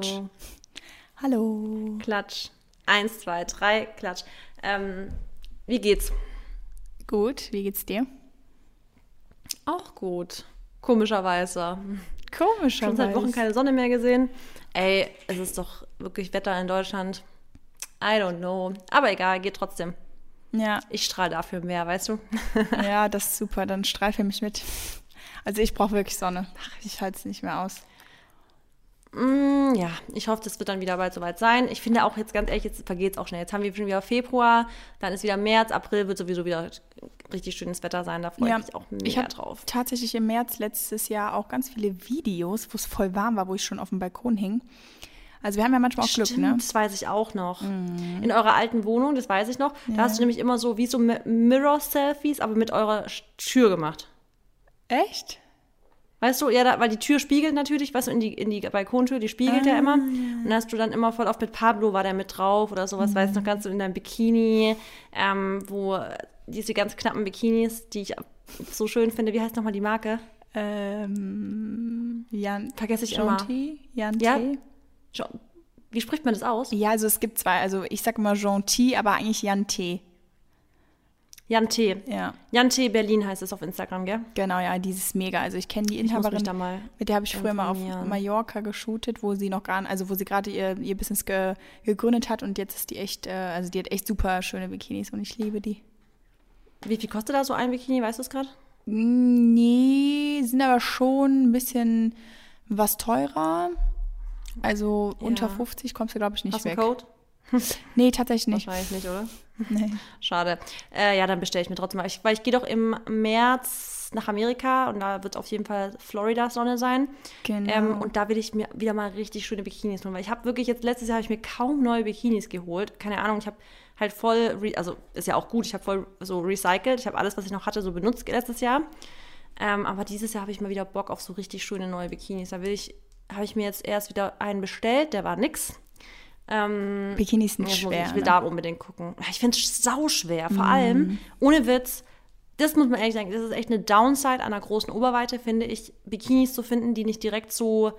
Klatsch. Hallo. Klatsch. 1, 2, 3, Klatsch. Wie geht's? Gut, wie geht's dir? Auch gut. Komischerweise. Schon seit Wochen keine Sonne mehr gesehen. Ey, es ist doch wirklich Wetter in Deutschland. I don't know. Aber egal, geht trotzdem. Ja. Ich strahle dafür mehr, weißt du? Ja, das ist super. Dann strahl für mich mit. Also ich brauche wirklich Sonne. Ich halte es nicht mehr aus. Ja, ich hoffe, das wird dann wieder bald soweit sein. Ich finde auch jetzt, ganz ehrlich, jetzt vergeht es auch schnell. Jetzt haben wir schon wieder Februar, dann ist wieder März, April wird sowieso wieder richtig schönes Wetter sein. Da freue ich mich auch mega drauf. Ich habe tatsächlich im März letztes Jahr auch ganz viele Videos, wo es voll warm war, wo ich schon auf dem Balkon hing. Also wir haben ja manchmal auch Glück, ne? Das weiß ich auch noch. In eurer alten Wohnung, das weiß ich noch, da hast du nämlich immer so wie so Mirror-Selfies, aber mit eurer Tür gemacht. Echt? Weißt du, ja, da, weil die Tür spiegelt natürlich, weißt du, in die Balkontür, die spiegelt ja immer. Und da hast du dann immer voll oft mit Pablo, war der mit drauf oder sowas, weißt du, noch ganz so in deinem Bikini, wo diese ganz knappen Bikinis, die ich so schön finde, wie heißt nochmal die Marke? Vergesse ich immer. Jantee? Ja? Wie spricht man das aus? Ja, also es gibt zwei, also ich sag immer Jantee, aber eigentlich Jantee. Jantee. Ja. Jantee Berlin heißt es auf Instagram, gell? Genau, ja, dieses Mega. Also ich kenne die Inhaberin, mit der habe ich früher mal auf Mallorca geshootet, wo sie gerade ihr Business gegründet hat und jetzt ist die echt, also die hat echt super schöne Bikinis und ich liebe die. Wie viel kostet da so ein Bikini, weißt du es gerade? Nee, sind aber schon ein bisschen was teurer. Also unter 50 kommst du, glaube ich, nicht weg. Hast du einen Code? Nee, tatsächlich nicht. Wahrscheinlich nicht, oder? Nee. Schade. Ja, dann bestelle ich mir trotzdem mal. Weil ich gehe doch im März nach Amerika und da wird auf jeden Fall Florida-Sonne sein. Genau. Und da will ich mir wieder mal richtig schöne Bikinis holen, weil ich habe wirklich jetzt, letztes Jahr habe ich mir kaum neue Bikinis geholt. Keine Ahnung, ich habe halt also ist ja auch gut, ich habe voll so recycelt. Ich habe alles, was ich noch hatte, so benutzt letztes Jahr. Aber dieses Jahr habe ich mal wieder Bock auf so richtig schöne neue Bikinis. Da habe ich mir jetzt erst wieder einen bestellt, der war nix. Bikinis sind schwer. Ich will da unbedingt gucken. Ich finde es sauschwer, vor allem, ohne Witz, das muss man ehrlich sagen, das ist echt eine Downside einer großen Oberweite, finde ich, Bikinis zu finden, die nicht direkt so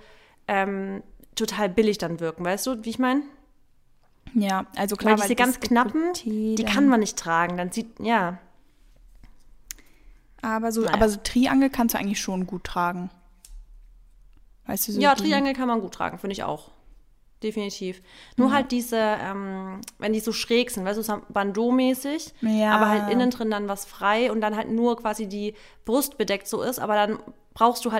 total billig dann wirken. Weißt du, wie ich meine? Ja, also klar. Weil diese ganz knappen, die kann man nicht tragen, dann sieht, ja. Aber so Triangel kannst du eigentlich schon gut tragen. Weißt du, so ja, Triangel kann man gut tragen, finde ich auch. Definitiv. Nur halt diese, wenn die so schräg sind, weißt du, so Bandeau-mäßig, aber halt innen drin dann was frei und dann halt nur quasi die Brust bedeckt so ist, aber dann brauchst du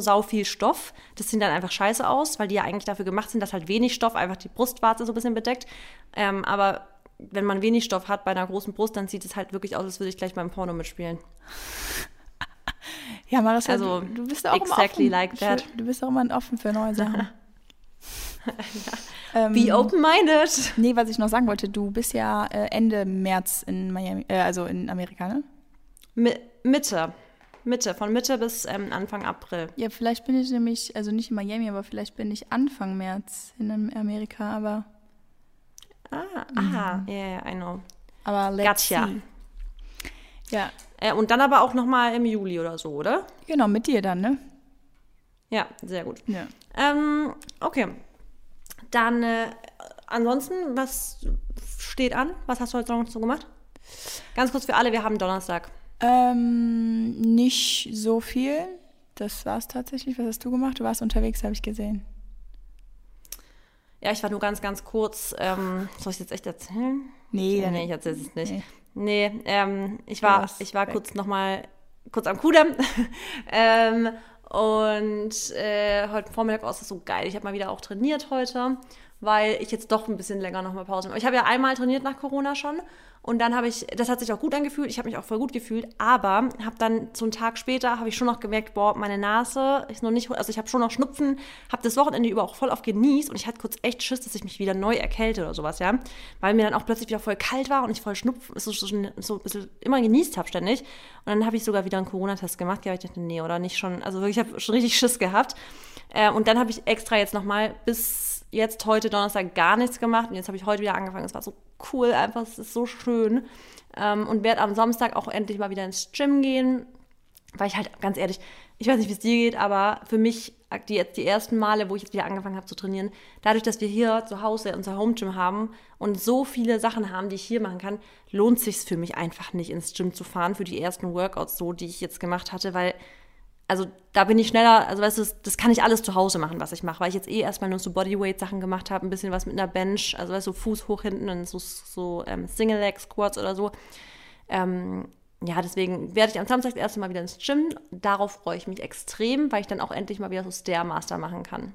sau viel Stoff, das sieht dann einfach scheiße aus, weil die ja eigentlich dafür gemacht sind, dass halt wenig Stoff einfach die Brustwarze so ein bisschen bedeckt, aber wenn man wenig Stoff hat bei einer großen Brust, dann sieht es halt wirklich aus, als würde ich gleich beim Porno mitspielen. Ja, Marisa, also, du bist ja auch exactly immer offen. Like that. Du bist auch immer offen für neue Sachen. Ja. Be open-minded. Nee, was ich noch sagen wollte, du bist ja Ende März in Miami, also in Amerika, ne? Mitte. Von Mitte bis Anfang April. Ja, vielleicht bin ich nämlich, also nicht in Miami, aber vielleicht bin ich Anfang März in Amerika, aber... yeah, I know. Aber let's see. Ja. Und dann aber auch nochmal im Juli oder so, oder? Genau, mit dir dann, ne? Ja, sehr gut. Ja. Okay. Dann ansonsten, was steht an? Was hast du heute noch so gemacht? Ganz kurz für alle, wir haben Donnerstag. Nicht so viel. Das war's tatsächlich. Was hast du gemacht? Du warst unterwegs, habe ich gesehen. Ja, ich war nur ganz, ganz kurz. Soll ich es jetzt echt erzählen? Nee, ich erzähle es nicht. Nee, ich war kurz nochmal, kurz am Kudamm. Und heute Vormittag war es so geil. Ich habe mal wieder auch trainiert heute, weil ich jetzt doch ein bisschen länger nochmal Pause mache. Ich habe ja einmal trainiert nach Corona schon und dann das hat sich auch gut angefühlt, ich habe mich auch voll gut gefühlt, aber habe dann so einen Tag später, habe ich schon noch gemerkt, boah, meine Nase ist noch nicht, also ich habe schon noch Schnupfen, habe das Wochenende über auch voll oft genießt und ich hatte kurz echt Schiss, dass ich mich wieder neu erkälte oder sowas, ja, weil mir dann auch plötzlich wieder voll kalt war und ich voll Schnupfen, so ein bisschen immer genießt habe ständig und dann habe ich sogar wieder einen Corona-Test gemacht, ja, ich dachte, nee, oder nicht schon, also wirklich, ich habe schon richtig Schiss gehabt und dann habe ich extra jetzt nochmal bis jetzt heute Donnerstag gar nichts gemacht und jetzt habe ich heute wieder angefangen, es war so cool, einfach, es ist so schön und werde am Samstag auch endlich mal wieder ins Gym gehen, weil ich halt, ganz ehrlich, ich weiß nicht, wie es dir geht, aber für mich, die ersten Male, wo ich jetzt wieder angefangen habe zu trainieren, dadurch, dass wir hier zu Hause unser Home-Gym haben und so viele Sachen haben, die ich hier machen kann, lohnt es sich für mich einfach nicht, ins Gym zu fahren für die ersten Workouts, so die ich jetzt gemacht hatte, weil, also da bin ich schneller, also weißt du, das kann ich alles zu Hause machen, was ich mache, weil ich jetzt eh erstmal nur so Bodyweight-Sachen gemacht habe, ein bisschen was mit einer Bench, also weißt du, so Fuß hoch hinten und so Single-Leg-Squats oder so. Ja, deswegen werde ich am Samstag das erste Mal wieder ins Gym. Darauf freue ich mich extrem, weil ich dann auch endlich mal wieder so Stairmaster machen kann.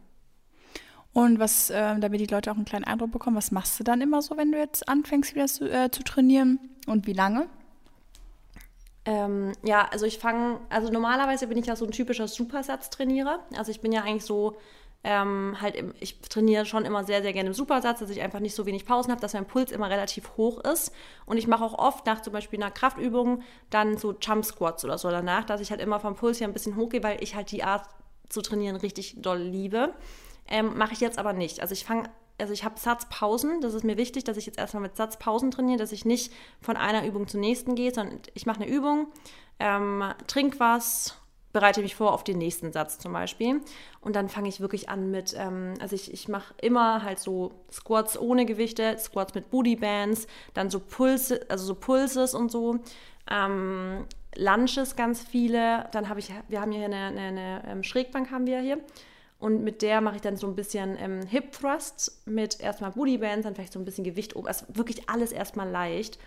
Und was, damit die Leute auch einen kleinen Eindruck bekommen, was machst du dann immer so, wenn du jetzt anfängst wieder zu trainieren und wie lange? Ja, also normalerweise bin ich ja so ein typischer Supersatz-Trainierer. Also ich bin ja eigentlich so, ich trainiere schon immer sehr, sehr gerne im Supersatz, dass ich einfach nicht so wenig Pausen habe, dass mein Puls immer relativ hoch ist. Und ich mache auch oft nach zum Beispiel einer Kraftübung dann so Jump Squats oder so danach, dass ich halt immer vom Puls her ein bisschen hochgehe, weil ich halt die Art zu trainieren richtig doll liebe. Mache ich jetzt aber nicht. Also ich habe Satzpausen, das ist mir wichtig, dass ich jetzt erstmal mit Satzpausen trainiere, dass ich nicht von einer Übung zur nächsten gehe, sondern ich mache eine Übung, trinke was, bereite mich vor auf den nächsten Satz zum Beispiel und dann fange ich wirklich an mit, ich mache immer halt so Squats ohne Gewichte, Squats mit Bootybands, dann so Pulse, also so Pulses und so, Lunges ganz viele, dann wir haben hier eine Schrägbank haben wir hier und mit der mache ich dann so ein bisschen Hip Thrust mit erstmal Bootybands, dann vielleicht so ein bisschen Gewicht oben, also wirklich alles erstmal leicht.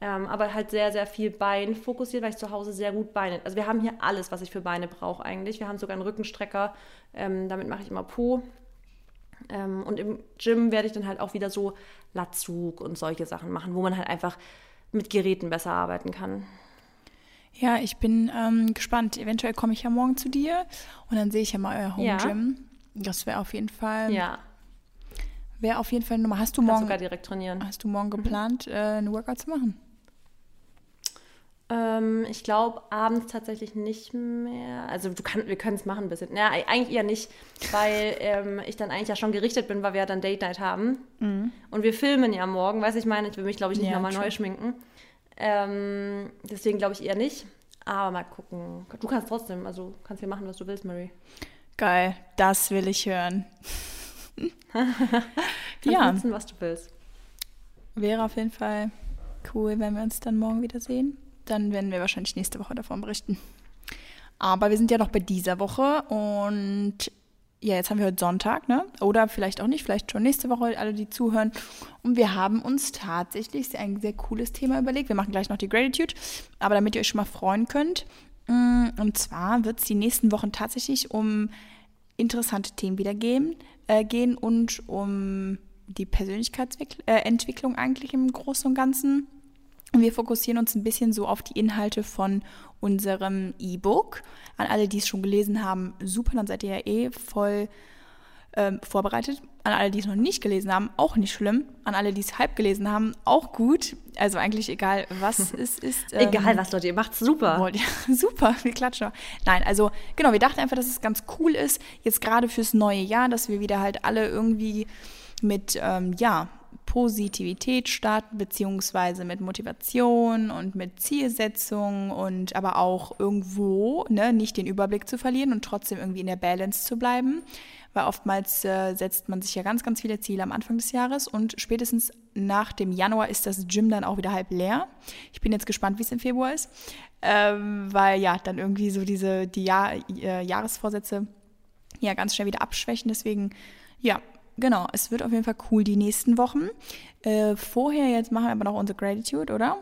Aber halt sehr, sehr viel Bein fokussiert, weil ich zu Hause sehr gut Beine... Also wir haben hier alles, was ich für Beine brauche eigentlich. Wir haben sogar einen Rückenstrecker, damit mache ich immer Po. Und im Gym werde ich dann halt auch wieder so Latzug und solche Sachen machen, wo man halt einfach mit Geräten besser arbeiten kann. Ja, ich bin gespannt. Eventuell komme ich ja morgen zu dir und dann sehe ich ja mal euer Home-Gym. Ja. Das wäre auf jeden Fall... Ja. Wäre auf jeden Fall eine Nummer. Hast du morgen... sogar direkt trainieren. Hast du morgen geplant, eine Workout zu machen? Ich glaube, abends tatsächlich nicht mehr. Also wir können es machen ein bisschen. Ja, eigentlich eher nicht, weil ich dann eigentlich ja schon gerichtet bin, weil wir ja dann Date Night haben. Mhm. Und wir filmen ja morgen, weißt du, ich meine, ich will mich, glaube ich, nicht nochmal neu schminken. Deswegen glaube ich eher nicht. Aber mal gucken. Du kannst trotzdem, also kannst hier machen, was du willst, Mary. Geil, das will ich hören. Kannst nutzen, was du willst. Wäre auf jeden Fall cool, wenn wir uns dann morgen wiedersehen. Dann werden wir wahrscheinlich nächste Woche davon berichten. Aber wir sind ja noch bei dieser Woche und ja, jetzt haben wir heute Sonntag, ne? Oder vielleicht auch nicht, vielleicht schon nächste Woche, alle, die zuhören. Und wir haben uns tatsächlich ein sehr cooles Thema überlegt. Wir machen gleich noch die Gratitude, aber damit ihr euch schon mal freuen könnt. Und zwar wird es die nächsten Wochen tatsächlich um interessante Themen wieder gehen und um die Persönlichkeitsentwicklung eigentlich im Großen und Ganzen. Wir fokussieren uns ein bisschen so auf die Inhalte von unserem E-Book. An alle, die es schon gelesen haben, super, dann seid ihr ja eh voll vorbereitet. An alle, die es noch nicht gelesen haben, auch nicht schlimm. An alle, die es halb gelesen haben, auch gut. Also eigentlich egal, was es ist. Egal was, Leute, ihr macht's super. Super, wir klatschen. Nein, also genau, wir dachten einfach, dass es ganz cool ist, jetzt gerade fürs neue Jahr, dass wir wieder halt alle irgendwie mit, Positivität starten, beziehungsweise mit Motivation und mit Zielsetzung und aber auch irgendwo nicht den Überblick zu verlieren und trotzdem irgendwie in der Balance zu bleiben, weil oftmals setzt man sich ja ganz, ganz viele Ziele am Anfang des Jahres und spätestens nach dem Januar ist das Gym dann auch wieder halb leer. Ich bin jetzt gespannt, wie es im Februar ist, weil ja dann irgendwie so die Jahresvorsätze ja ganz schnell wieder abschwächen, deswegen ja. Genau, es wird auf jeden Fall cool die nächsten Wochen. Vorher jetzt machen wir aber noch unsere Gratitude, oder?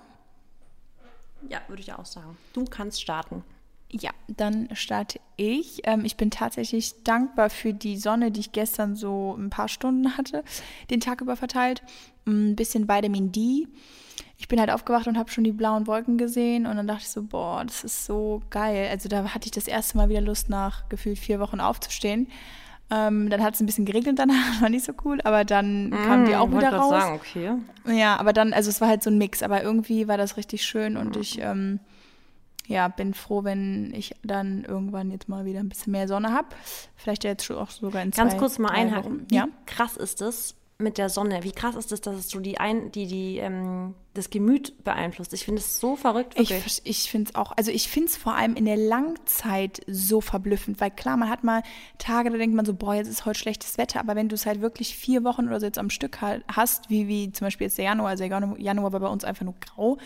Ja, würde ich auch sagen. Du kannst starten. Ja, dann starte ich. Ich bin tatsächlich dankbar für die Sonne, die ich gestern so ein paar Stunden hatte, den Tag über verteilt. Ein bisschen Vitamin D. Ich bin halt aufgewacht und habe schon die blauen Wolken gesehen und dann dachte ich so, boah, das ist so geil. Also da hatte ich das erste Mal wieder Lust, nach gefühlt 4 Wochen aufzustehen. Dann hat es ein bisschen geregnet danach, war nicht so cool, aber dann kamen die auch wieder raus. Sagen, okay. Ja, aber dann, also es war halt so ein Mix, aber irgendwie war das richtig schön und ich bin froh, wenn ich dann irgendwann jetzt mal wieder ein bisschen mehr Sonne habe. Vielleicht ja jetzt schon auch sogar in 2-3 Wochen. Ganz kurz mal einhaken, wie krass ist es, mit der Sonne. Wie krass ist das, dass es so das Gemüt beeinflusst? Ich finde es so verrückt. Wirklich. Ich finde es auch. Also ich finde es vor allem in der Langzeit so verblüffend, weil klar, man hat mal Tage, da denkt man so, boah, jetzt ist heute schlechtes Wetter, aber wenn du es halt wirklich 4 Wochen oder so jetzt am Stück hast, wie zum Beispiel jetzt der Januar, also der Januar war bei uns einfach nur grau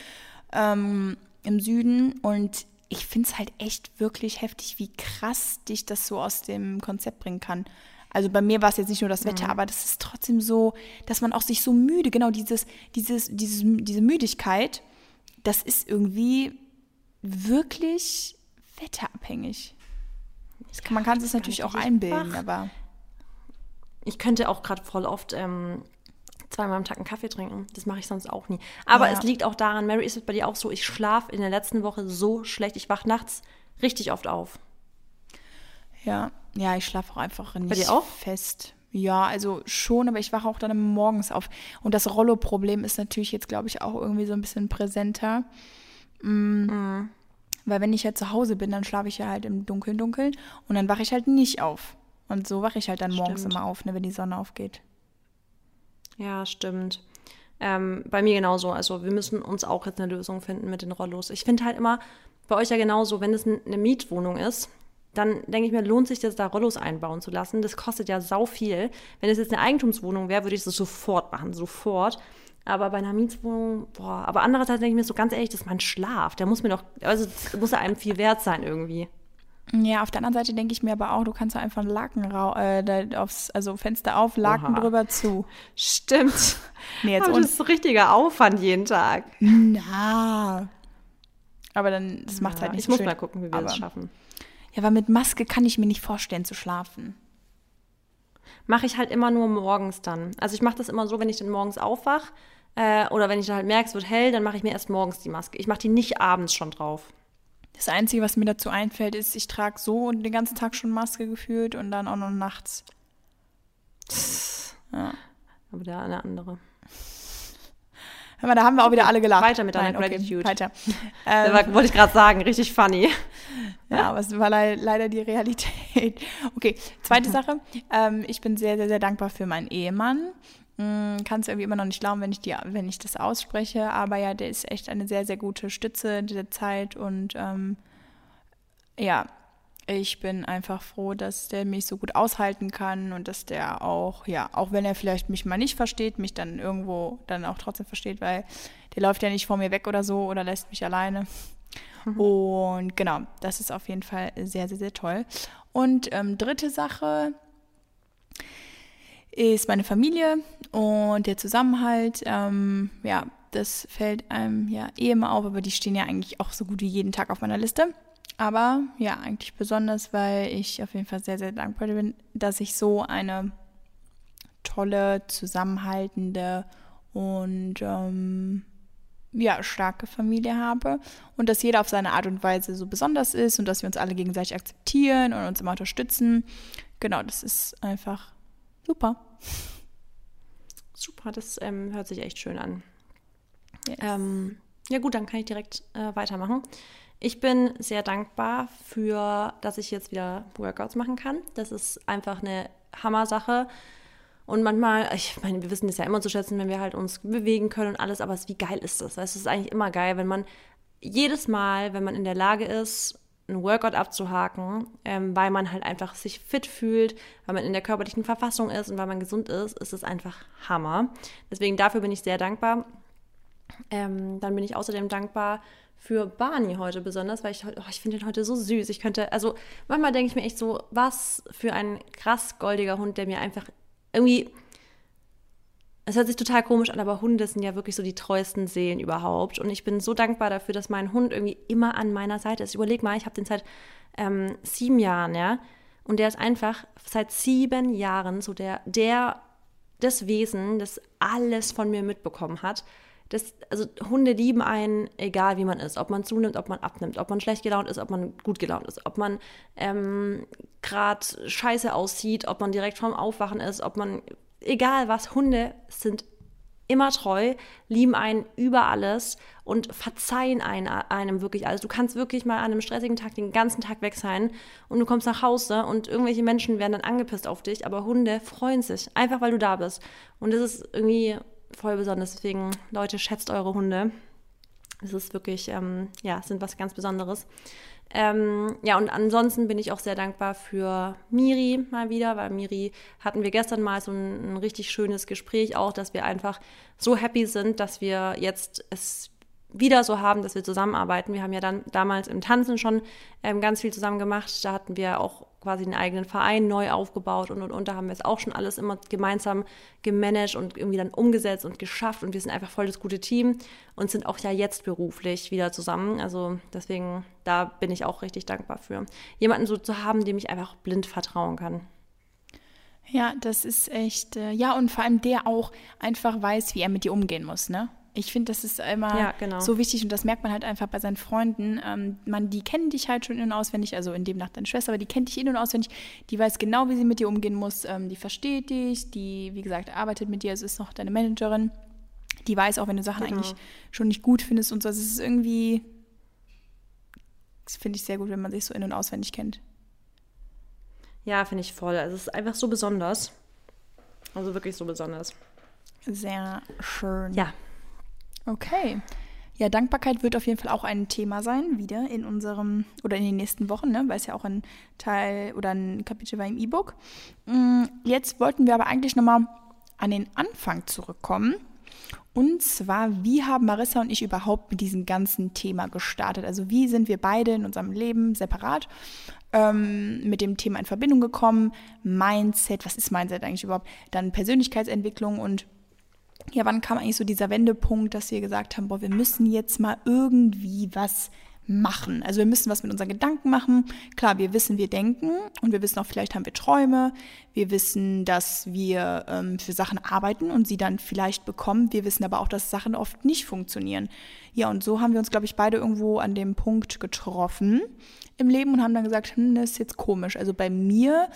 im Süden, und ich finde es halt echt wirklich heftig, wie krass dich das so aus dem Konzept bringen kann. Also bei mir war es jetzt nicht nur das Wetter, aber das ist trotzdem so, dass man auch sich so müde, genau diese Müdigkeit, das ist irgendwie wirklich wetterabhängig. Man kann es natürlich auch einbilden, aber... Ich könnte auch gerade voll oft... 2-mal am Tag einen Kaffee trinken. Das mache ich sonst auch nie. Aber es liegt auch daran, Mary, ist es bei dir auch so, ich schlafe in der letzten Woche so schlecht. Ich wache nachts richtig oft auf. Ja, ich schlafe auch einfach nicht fest. Bei dir auch? Ja, also schon, aber ich wache auch dann morgens auf. Und das Rollo-Problem ist natürlich jetzt, glaube ich, auch irgendwie so ein bisschen präsenter. Weil wenn ich halt zu Hause bin, dann schlafe ich ja halt im Dunkeln und dann wache ich halt nicht auf. Und so wache ich halt dann morgens immer auf, wenn die Sonne aufgeht. Ja, stimmt. Bei mir genauso. Also wir müssen uns auch jetzt eine Lösung finden mit den Rollos. Ich finde halt immer, bei euch ja genauso, wenn es eine Mietwohnung ist, dann denke ich mir, lohnt sich das, da Rollos einbauen zu lassen. Das kostet ja sau viel. Wenn es jetzt eine Eigentumswohnung wäre, würde ich das sofort machen, sofort. Aber bei einer Mietwohnung, aber andererseits denke ich mir so, ganz ehrlich, das ist mein Schlaf. Der muss mir doch, also das muss ja einem viel wert sein irgendwie. Ja, auf der anderen Seite denke ich mir aber auch, du kannst ja einfach einen Laken Fenster auf, Laken drüber zu. Stimmt. Nee, jetzt das ist richtiger Aufwand jeden Tag. Na. Aber dann, das macht halt nicht so schön. Ich muss mal gucken, wie wir das schaffen. Ja, weil mit Maske kann ich mir nicht vorstellen zu schlafen. Mache ich halt immer nur morgens dann. Also ich mache das immer so, wenn ich dann morgens aufwache oder wenn ich dann halt merke, es wird hell, dann mache ich mir erst morgens die Maske. Ich mache die nicht abends schon drauf. Das Einzige, was mir dazu einfällt, ist, ich trage so den ganzen Tag schon Maske gefühlt und dann auch noch nachts. Ja. Aber da eine andere. Aber da haben wir auch wieder alle gelacht. Weiter mit deiner Gratitude. Weiter. Wollte ich gerade sagen, richtig funny. Ja, aber es war leider die Realität. Okay, zweite Sache. Ich bin sehr, sehr, sehr dankbar für meinen Ehemann. Kann es irgendwie immer noch nicht glauben, wenn ich das ausspreche, aber ja, der ist echt eine sehr, sehr gute Stütze in dieser Zeit und ich bin einfach froh, dass der mich so gut aushalten kann und dass der auch, auch wenn er vielleicht mich mal nicht versteht, mich dann irgendwo dann auch trotzdem versteht, weil der läuft ja nicht vor mir weg oder so oder lässt mich alleine. Und genau, das ist auf jeden Fall sehr, sehr, sehr toll. Und dritte Sache ist meine Familie und der Zusammenhalt, das fällt einem eh immer auf, aber die stehen ja eigentlich auch so gut wie jeden Tag auf meiner Liste. Aber ja, eigentlich besonders, weil ich auf jeden Fall sehr, sehr dankbar bin, dass ich so eine tolle, zusammenhaltende und starke Familie habe und dass jeder auf seine Art und Weise so besonders ist und dass wir uns alle gegenseitig akzeptieren und uns immer unterstützen. Genau, das ist einfach super. Super, das hört sich echt schön an. Yes. Ja gut, dann kann ich direkt weitermachen. Ich bin sehr dankbar dass ich jetzt wieder Workouts machen kann. Das ist einfach eine Hammersache. Und manchmal, ich meine, wir wissen das ja immer zu schätzen, wenn wir halt uns bewegen können und alles, aber wie geil ist das? Es ist eigentlich immer geil, wenn man jedes Mal, wenn man in der Lage ist, einen Workout abzuhaken, weil man halt einfach sich fit fühlt, weil man in der körperlichen Verfassung ist und weil man gesund ist, ist es einfach Hammer. Deswegen dafür bin ich sehr dankbar. Dann bin ich außerdem dankbar für Barney heute besonders, weil ich finde den heute so süß. Manchmal denke ich mir echt so, was für ein krass goldiger Hund, der mir einfach irgendwie... Es hört sich total komisch an, aber Hunde sind ja wirklich so die treuesten Seelen überhaupt. Und ich bin so dankbar dafür, dass mein Hund irgendwie immer an meiner Seite ist. Überleg mal, ich habe den seit 7 Jahren, ja. Und der ist einfach seit 7 Jahren so das Wesen, das alles von mir mitbekommen hat. Hunde lieben einen, egal wie man ist. Ob man zunimmt, ob man abnimmt, ob man schlecht gelaunt ist, ob man gut gelaunt ist, ob man gerade scheiße aussieht, ob man direkt vorm Aufwachen ist, ob man... Egal was, Hunde sind immer treu, lieben einen über alles und verzeihen einem wirklich alles. Du kannst wirklich mal an einem stressigen Tag den ganzen Tag weg sein und du kommst nach Hause und irgendwelche Menschen werden dann angepisst auf dich, aber Hunde freuen sich, einfach weil du da bist. Und das ist irgendwie voll besonders. Deswegen, Leute, schätzt eure Hunde. Das ist wirklich, sind was ganz Besonderes. Und ansonsten bin ich auch sehr dankbar für Miri mal wieder, weil Miri hatten wir gestern mal so ein richtig schönes Gespräch auch, dass wir einfach so happy sind, dass wir jetzt es wieder so haben, dass wir zusammenarbeiten. Wir haben ja dann damals im Tanzen schon ganz viel zusammen gemacht. Da hatten wir auch quasi einen eigenen Verein neu aufgebaut und da haben wir es auch schon alles immer gemeinsam gemanagt und irgendwie dann umgesetzt und geschafft und wir sind einfach voll das gute Team und sind auch ja jetzt beruflich wieder zusammen. Also deswegen, da bin ich auch richtig dankbar für. Jemanden so zu haben, dem ich einfach blind vertrauen kann. Ja, das ist echt, und vor allem der auch einfach weiß, wie er mit dir umgehen muss, ne? Ich finde, das ist immer so wichtig und das merkt man halt einfach bei seinen Freunden. Die kennen dich halt schon in- und auswendig, also in dem Nach deine Schwester, aber die kennt dich in- und auswendig. Die weiß genau, wie sie mit dir umgehen muss. Die versteht dich, die, wie gesagt, arbeitet mit dir. Es ist noch deine Managerin. Die weiß auch, wenn du Sachen eigentlich schon nicht gut findest und so. Also es ist irgendwie, das finde ich sehr gut, wenn man sich so in- und auswendig kennt. Ja, finde ich voll. Also es ist einfach so besonders. Also wirklich so besonders. Sehr schön. Ja. Okay. Ja, Dankbarkeit wird auf jeden Fall auch ein Thema sein, wieder in unserem, oder in den nächsten Wochen, ne? Weil es ja auch ein Teil oder ein Kapitel war im E-Book. Jetzt wollten wir aber eigentlich nochmal an den Anfang zurückkommen. Und zwar, wie haben Marisa und ich überhaupt mit diesem ganzen Thema gestartet? Also wie sind wir beide in unserem Leben separat mit dem Thema in Verbindung gekommen? Mindset, was ist Mindset eigentlich überhaupt? Dann Persönlichkeitsentwicklung und ja, wann kam eigentlich so dieser Wendepunkt, dass wir gesagt haben, boah, wir müssen jetzt mal irgendwie was machen. Also wir müssen was mit unseren Gedanken machen. Klar, wir wissen, wir denken und wir wissen auch, vielleicht haben wir Träume. Wir wissen, dass wir für Sachen arbeiten und sie dann vielleicht bekommen. Wir wissen aber auch, dass Sachen oft nicht funktionieren. Ja, und so haben wir uns, glaube ich, beide irgendwo an dem Punkt getroffen im Leben und haben dann gesagt, das ist jetzt komisch. Also bei mir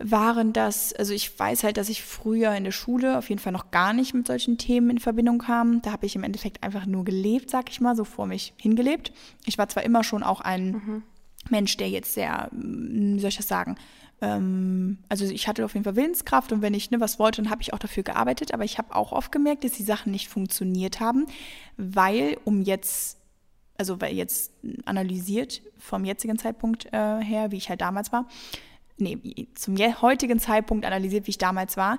ich weiß halt, dass ich früher in der Schule auf jeden Fall noch gar nicht mit solchen Themen in Verbindung kam. Da habe ich im Endeffekt einfach nur gelebt, sag ich mal, so vor mich hingelebt. Ich war zwar immer schon auch ein Mensch, der jetzt sehr, wie soll ich das sagen, also ich hatte auf jeden Fall Willenskraft und wenn ich was wollte, dann habe ich auch dafür gearbeitet, aber ich habe auch oft gemerkt, dass die Sachen nicht funktioniert haben, weil jetzt analysiert vom jetzigen Zeitpunkt her, wie ich halt damals war, zum heutigen Zeitpunkt analysiert, wie ich damals war,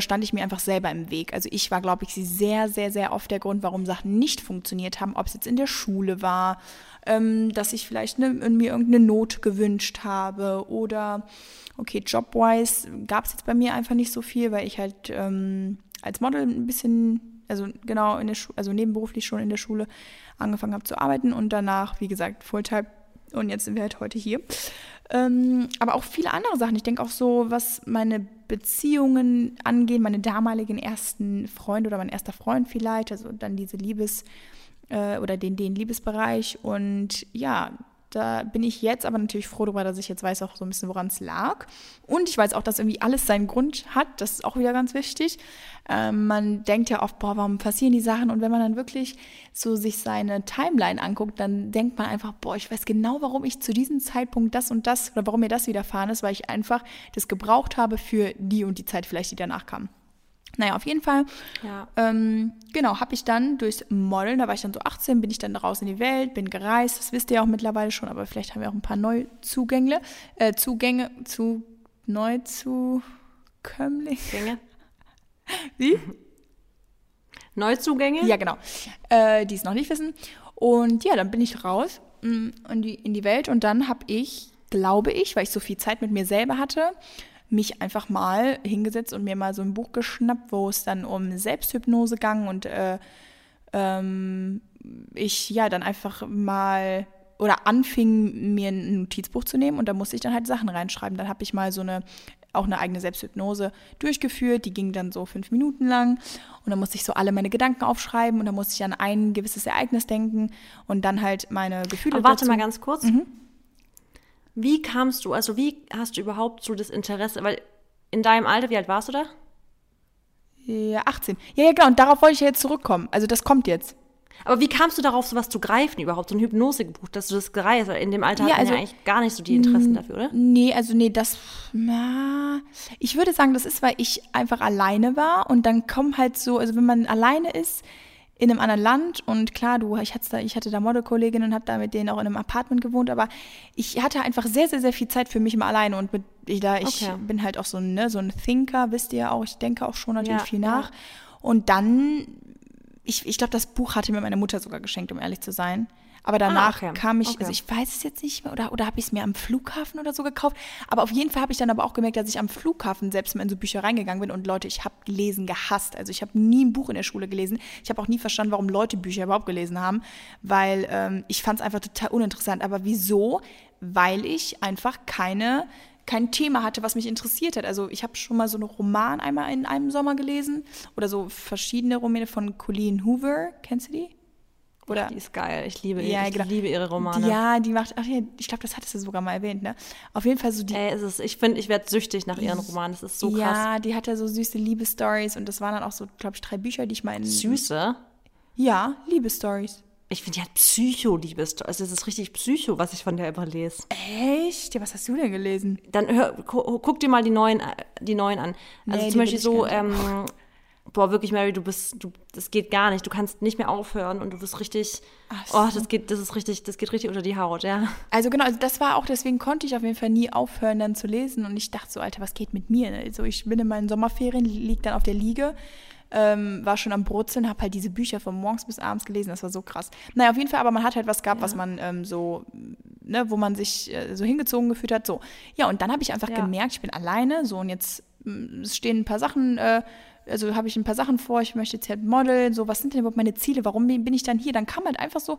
stand ich mir einfach selber im Weg. Also ich war, glaube ich, sehr, sehr, sehr oft der Grund, warum Sachen nicht funktioniert haben, ob es jetzt in der Schule war, dass ich vielleicht mir irgendeine Note gewünscht habe oder, okay, job-wise gab es jetzt bei mir einfach nicht so viel, weil ich halt als Model ein bisschen, also genau, nebenberuflich schon in der Schule angefangen habe zu arbeiten und danach, wie gesagt, Fulltime. Und jetzt sind wir halt heute hier. Aber auch viele andere Sachen. Ich denke auch so, was meine Beziehungen angeht, meine damaligen ersten Freunde oder mein erster Freund vielleicht, also dann diese den Liebesbereich. Und ja, da bin ich jetzt aber natürlich froh darüber, dass ich jetzt weiß auch so ein bisschen, woran es lag. Und ich weiß auch, dass irgendwie alles seinen Grund hat. Das ist auch wieder ganz wichtig. Man denkt ja oft, boah, warum passieren die Sachen? Und wenn man dann wirklich so sich seine Timeline anguckt, dann denkt man einfach, boah, ich weiß genau, warum ich zu diesem Zeitpunkt das und das oder warum mir das widerfahren ist, weil ich einfach das gebraucht habe für die und die Zeit vielleicht, die danach kam. Naja, auf jeden Fall, ja. Habe ich dann durchs Modeln, da war ich dann so 18, bin ich dann raus in die Welt, bin gereist, das wisst ihr ja auch mittlerweile schon, aber vielleicht haben wir auch ein paar Neuzugänge? Ja, genau, die es noch nicht wissen. Und ja, dann bin ich raus in die Welt und dann habe ich, glaube ich, weil ich so viel Zeit mit mir selber hatte, mich einfach mal hingesetzt und mir mal so ein Buch geschnappt, wo es dann um Selbsthypnose ging und ich dann einfach mal oder anfing, mir ein Notizbuch zu nehmen und da musste ich dann halt Sachen reinschreiben. Dann habe ich mal auch eine eigene Selbsthypnose durchgeführt, die ging dann so 5 Minuten lang und dann musste ich so alle meine Gedanken aufschreiben und dann musste ich an ein gewisses Ereignis denken und dann halt meine Gefühle dazu. Warte mal ganz kurz. Mhm. Wie hast du überhaupt so das Interesse, weil in deinem Alter, wie alt warst du da? Ja, 18. Ja, ja, genau. Und darauf wollte ich ja jetzt zurückkommen. Also das kommt jetzt. Aber wie kamst du darauf, sowas zu greifen überhaupt? So ein Hypnosebuch, dass du das gereist hast? In dem Alter hatten ja eigentlich gar nicht so die Interessen dafür, oder? Nee, also nee, das... Na, ich würde sagen, das ist, weil ich einfach alleine war. Und dann kommen halt so... Also wenn man alleine ist in einem anderen Land und klar, ich hatte da Modelkolleginnen und habe da mit denen auch in einem Apartment gewohnt, aber ich hatte einfach sehr, sehr, sehr viel Zeit für mich mal alleine und ich bin halt auch so ein Thinker, wisst ihr ja auch, ich denke auch schon natürlich viel nach und dann, ich glaube, das Buch hatte mir meine Mutter sogar geschenkt, um ehrlich zu sein, aber danach kam ich, also ich weiß es jetzt nicht mehr oder habe ich es mir am Flughafen oder so gekauft, aber auf jeden Fall habe ich dann aber auch gemerkt, dass ich am Flughafen selbst mal in so Bücher reingegangen bin und Leute, ich habe Lesen gehasst, also ich habe nie ein Buch in der Schule gelesen, ich habe auch nie verstanden, warum Leute Bücher überhaupt gelesen haben, weil ich fand es einfach total uninteressant, aber wieso? Weil ich einfach kein Thema hatte, was mich interessiert hat. Also ich habe schon mal so einen Roman einmal in einem Sommer gelesen oder so verschiedene Romane von Colleen Hoover. Kennst du die? Oder? Ach, die ist geil. Ich liebe die. Ja, ich liebe ihre Romane. Ja, die macht, ich glaube, das hattest du sogar mal erwähnt, ne? Auf jeden Fall so die... ich finde, ich werde süchtig nach ihren Romanen. Das ist so krass. Ja, die hat ja so süße Liebesstories und das waren dann auch so, glaube ich, 3 Bücher, die ich mal in... Süße? Ja, Liebesstories. Ich finde, die hat Psycho-Liebesstories. Also das ist richtig Psycho, was ich von der immer lese. Echt? Ja, was hast du denn gelesen? Dann guck dir mal die neuen an. Also nee, zum Beispiel so... Boah, wirklich, Mary, das geht gar nicht. Du kannst nicht mehr aufhören und du bist richtig, das geht richtig unter die Haut, ja. Also genau, also das war auch, deswegen konnte ich auf jeden Fall nie aufhören, dann zu lesen. Und ich dachte so, Alter, was geht mit mir? Also ich bin in meinen Sommerferien, lieg dann auf der Liege, war schon am Brutzeln, habe halt diese Bücher von morgens bis abends gelesen. Das war so krass. Naja, auf jeden Fall, aber man hat halt was gehabt, was man wo man sich so hingezogen gefühlt hat, so. Ja, und dann habe ich einfach gemerkt, ich bin alleine, so, und jetzt stehen ein paar Sachen, also habe ich ein paar Sachen vor, ich möchte jetzt halt Model, so, was sind denn überhaupt meine Ziele, warum bin ich dann hier? Dann kam halt einfach so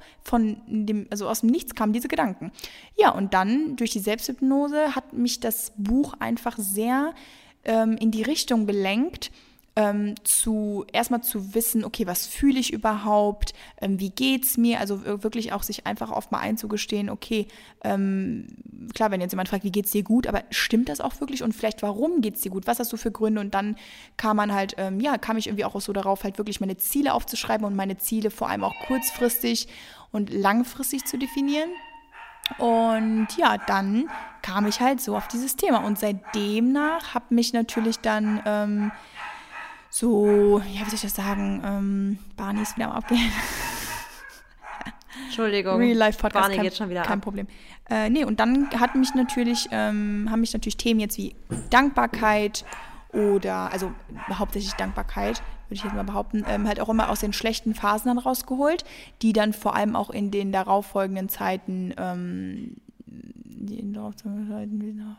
aus dem Nichts kamen diese Gedanken. Ja, und dann durch die Selbsthypnose hat mich das Buch einfach sehr in die Richtung gelenkt, erstmal zu wissen, okay, was fühle ich überhaupt, wie geht's mir, also wirklich auch sich einfach oft mal einzugestehen, okay, klar, wenn jetzt jemand fragt, wie geht's dir gut, aber stimmt das auch wirklich und vielleicht, warum geht's dir gut, was hast du für Gründe, und dann kam ich irgendwie auch so darauf, halt wirklich meine Ziele aufzuschreiben und meine Ziele vor allem auch kurzfristig und langfristig zu definieren. Und ja, dann kam ich halt so auf dieses Thema und seitdem nach habe mich natürlich dann wie soll ich das sagen? Barney ist wieder am Abgehen. Entschuldigung. Real-Life-Podcast. Barney geht schon wieder ab. Kein Problem. Und dann haben mich natürlich Themen jetzt wie Dankbarkeit oder, also hauptsächlich Dankbarkeit, würde ich jetzt mal behaupten, halt auch immer aus den schlechten Phasen dann rausgeholt, die dann vor allem auch in den darauffolgenden Zeiten, in Deutsch wieder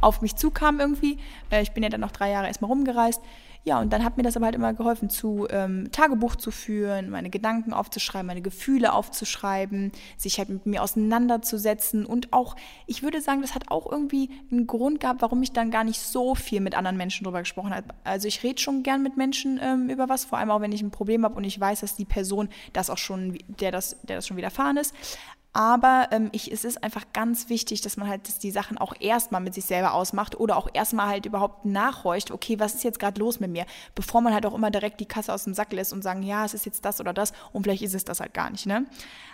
auf mich zukam irgendwie. Ich bin ja dann noch 3 Jahre erstmal rumgereist. Ja, und dann hat mir das aber halt immer geholfen, Tagebuch zu führen, meine Gedanken aufzuschreiben, meine Gefühle aufzuschreiben, sich halt mit mir auseinanderzusetzen und auch, ich würde sagen, das hat auch irgendwie einen Grund gehabt, warum ich dann gar nicht so viel mit anderen Menschen drüber gesprochen habe. Also ich rede schon gern mit Menschen über was, vor allem auch, wenn ich ein Problem habe und ich weiß, dass die Person das auch schon, der das schon widerfahren ist. Aber es ist einfach ganz wichtig, dass man halt die Sachen auch erstmal mit sich selber ausmacht oder auch erstmal halt überhaupt nachhorcht, okay, was ist jetzt gerade los mit mir? Bevor man halt auch immer direkt die Katze aus dem Sack lässt und sagen, ja, es ist jetzt das oder das und vielleicht ist es das halt gar nicht, ne?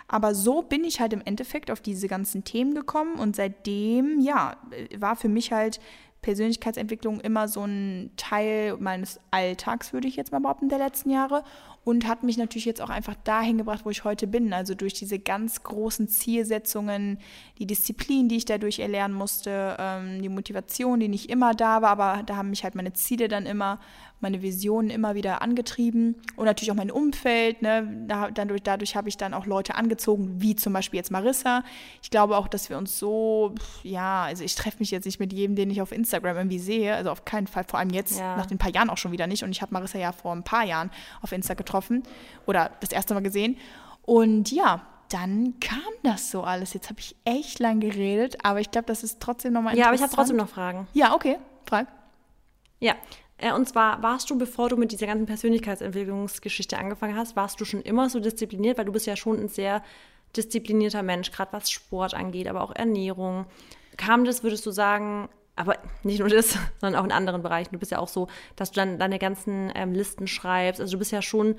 Aber so bin ich halt im Endeffekt auf diese ganzen Themen gekommen und seitdem, ja, war für mich halt Persönlichkeitsentwicklung immer so ein Teil meines Alltags, würde ich jetzt mal behaupten, der letzten Jahre, und hat mich natürlich jetzt auch einfach dahin gebracht, wo ich heute bin, also durch diese ganz großen Zielsetzungen, die Disziplin, die ich dadurch erlernen musste, die Motivation, die nicht immer da war, aber da haben mich halt meine Ziele dann immer, meine Visionen immer wieder angetrieben und natürlich auch mein Umfeld, ne? Dadurch habe ich dann auch Leute angezogen, wie zum Beispiel jetzt Marisa. Ich glaube auch, dass wir uns so, ja, also ich treffe mich jetzt nicht mit jedem, den ich auf Instagram irgendwie sehe, also auf keinen Fall, vor allem jetzt nach den paar Jahren auch schon wieder nicht, und ich habe Marisa ja vor ein paar Jahren auf Insta getroffen oder das erste Mal gesehen und ja, dann kam das so alles. Jetzt habe ich echt lang geredet, aber ich glaube, das ist trotzdem nochmal interessant. Ja, aber ich habe trotzdem noch Fragen. Ja, okay, frag. Ja, und zwar, warst du, bevor du mit dieser ganzen Persönlichkeitsentwicklungsgeschichte angefangen hast, warst du schon immer so diszipliniert? Weil du bist ja schon ein sehr disziplinierter Mensch, gerade was Sport angeht, aber auch Ernährung. Kam das, würdest du sagen, Aber nicht nur das, sondern auch in anderen Bereichen. Du bist ja auch so, dass du dann deine ganzen Listen schreibst. Also du bist ja schon,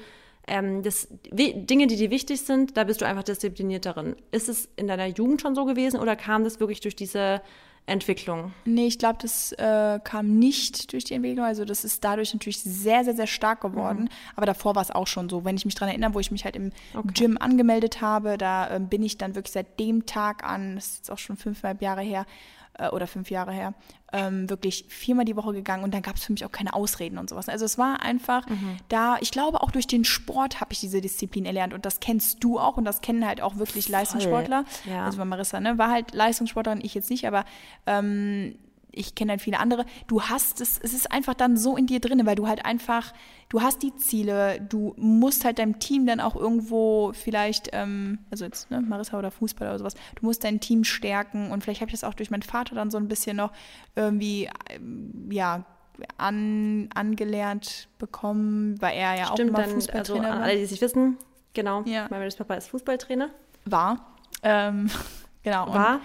Dinge, die dir wichtig sind, da bist du einfach disziplinierter drin. Ist es in deiner Jugend schon so gewesen oder kam das wirklich durch diese Entwicklung? Nee, ich glaube, das kam nicht durch die Entwicklung. Also das ist dadurch natürlich sehr, sehr, sehr stark geworden. Mhm. Aber davor war es auch schon so. Wenn ich mich daran erinnere, wo ich mich halt im Gym angemeldet habe, da bin ich dann wirklich seit dem Tag an, das ist jetzt auch schon 5,5 Jahre her, oder 5 Jahre her, wirklich 4-mal die Woche gegangen und dann gab es für mich auch keine Ausreden und sowas. Also es war einfach da, ich glaube auch durch den Sport habe ich diese Disziplin erlernt und das kennst du auch und das kennen halt auch wirklich Leistungssportler. Ja. Also bei Marissa, ne, war halt Leistungssportler und ich jetzt nicht, aber ich kenne halt viele andere. Du hast es, es ist einfach dann so in dir drin, weil du halt einfach, du hast die Ziele, du musst halt deinem Team dann auch irgendwo vielleicht, also jetzt ne, Marissa oder Fußball oder sowas, du musst dein Team stärken und vielleicht habe ich das auch durch meinen Vater dann so ein bisschen noch irgendwie, ja, angelernt bekommen, weil er ja stimmt, auch mal Fußballtrainer war. Also alle, die es nicht wissen, genau, ja. Mein Papa ist Fußballtrainer. Genau, da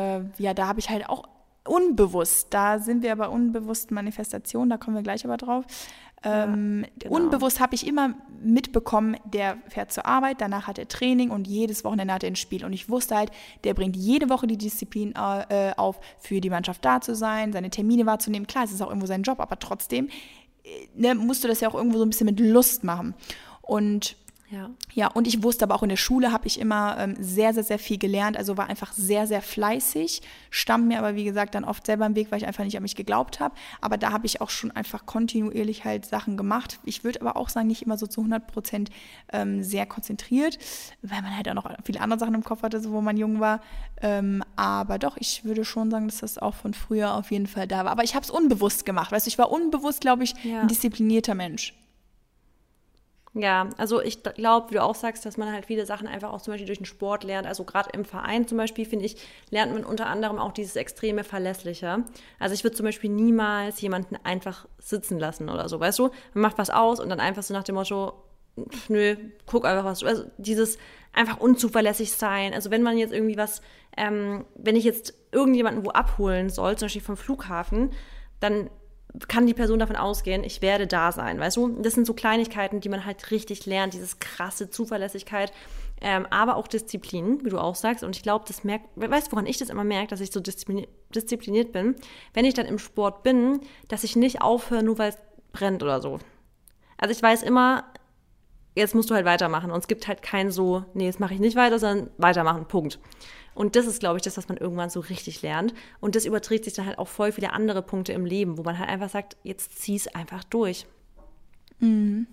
habe ich halt auch unbewusst, da sind wir bei unbewussten Manifestationen, da kommen wir gleich aber drauf. Genau. Unbewusst habe ich immer mitbekommen, der fährt zur Arbeit, danach hat er Training und jedes Wochenende hat er ein Spiel. Und ich wusste halt, der bringt jede Woche die Disziplin auf, für die Mannschaft da zu sein, seine Termine wahrzunehmen. Klar, es ist auch irgendwo sein Job, aber trotzdem musst du das ja auch irgendwo so ein bisschen mit Lust machen. Und ja, und ich wusste aber auch in der Schule habe ich immer sehr, sehr, sehr viel gelernt, also war einfach sehr, sehr fleißig, stand mir aber wie gesagt dann oft selber im Weg, weil ich einfach nicht an mich geglaubt habe, aber da habe ich auch schon einfach kontinuierlich halt Sachen gemacht. Ich würde aber auch sagen, nicht immer so zu 100% sehr konzentriert, weil man halt auch noch viele andere Sachen im Kopf hatte, so wo man jung war, aber doch, ich würde schon sagen, dass das auch von früher auf jeden Fall da war, aber ich habe es unbewusst gemacht, weißt du, ich war unbewusst, glaube ich, ein disziplinierter Mensch. Ja, also ich glaube, wie du auch sagst, dass man halt viele Sachen einfach auch zum Beispiel durch den Sport lernt. Also gerade im Verein zum Beispiel, finde ich, lernt man unter anderem auch dieses extreme Verlässliche. Also ich würde zum Beispiel niemals jemanden einfach sitzen lassen oder so, weißt du? Man macht was aus und dann einfach so nach dem Motto, nö, guck einfach was. Also dieses einfach unzuverlässig sein. Also wenn man jetzt irgendwie was, wenn ich jetzt irgendjemanden wo abholen soll, zum Beispiel vom Flughafen, dann kann die Person davon ausgehen, ich werde da sein, weißt du? Das sind so Kleinigkeiten, die man halt richtig lernt, dieses krasse Zuverlässigkeit, aber auch Disziplin, wie du auch sagst. Und ich glaube, das merkt, weißt du, woran ich das immer merke, dass ich so diszipliniert bin, wenn ich dann im Sport bin, dass ich nicht aufhöre, nur weil es brennt oder so. Also ich weiß immer, jetzt musst du halt weitermachen und es gibt halt kein so, nee, jetzt mache ich nicht weiter, sondern weitermachen, Punkt. Und das ist, glaube ich, das, was man irgendwann so richtig lernt. Und das überträgt sich dann halt auch voll viele andere Punkte im Leben, wo man halt einfach sagt, jetzt zieh's einfach durch. Mhm.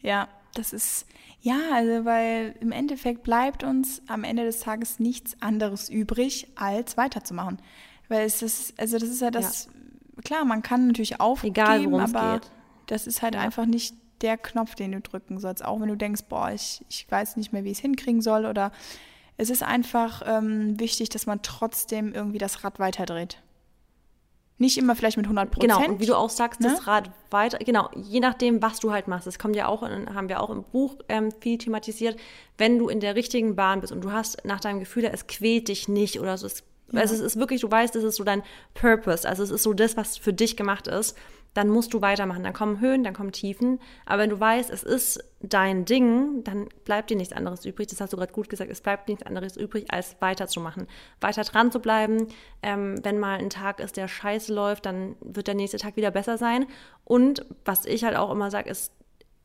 Ja, das ist, ja, also weil im Endeffekt bleibt uns am Ende des Tages nichts anderes übrig, als weiterzumachen. Weil es ist, also das ist halt das, klar, man kann natürlich aufgeben, egal, worum's aber geht. Das ist halt einfach nicht der Knopf, den du drücken sollst. Auch wenn du denkst, boah, ich weiß nicht mehr, wie ich es hinkriegen soll oder es ist einfach wichtig, dass man trotzdem irgendwie das Rad weiterdreht. Nicht immer vielleicht mit 100%. Genau, und wie du auch sagst, ne? Das Rad weiter, genau, je nachdem, was du halt machst. Das kommt ja auch, haben wir auch im Buch viel thematisiert, wenn du in der richtigen Bahn bist und du hast nach deinem Gefühl, es quält dich nicht oder so. Also es ist wirklich, du weißt, es ist so dein Purpose, also es ist so das, was für dich gemacht ist. Dann musst du weitermachen. Dann kommen Höhen, dann kommen Tiefen. Aber wenn du weißt, es ist dein Ding, dann bleibt dir nichts anderes übrig. Das hast du gerade gut gesagt. Es bleibt nichts anderes übrig, als weiterzumachen. Weiter dran zu bleiben. Wenn mal ein Tag ist, der scheiße läuft, dann wird der nächste Tag wieder besser sein. Und was ich halt auch immer sage, ist,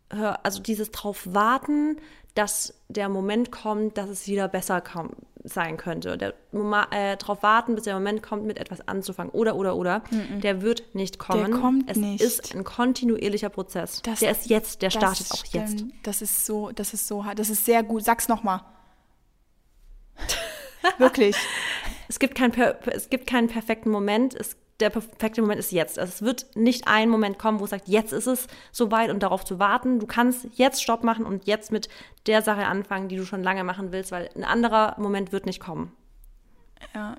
also dieses drauf warten, dass der Moment kommt, dass es wieder besser sein könnte. Darauf warten, bis der Moment kommt, mit etwas anzufangen. Oder. Mm-mm. Der wird nicht kommen. Der kommt nicht. Es ist ein kontinuierlicher Prozess. Der ist jetzt, der startet auch jetzt. Das ist so, das ist sehr gut. Sag's nochmal. Wirklich. Es gibt keinen perfekten Moment. Der perfekte Moment ist jetzt. Also es wird nicht ein Moment kommen, wo es sagt, jetzt ist es soweit und darauf zu warten. Du kannst jetzt Stopp machen und jetzt mit der Sache anfangen, die du schon lange machen willst, weil ein anderer Moment wird nicht kommen. Ja,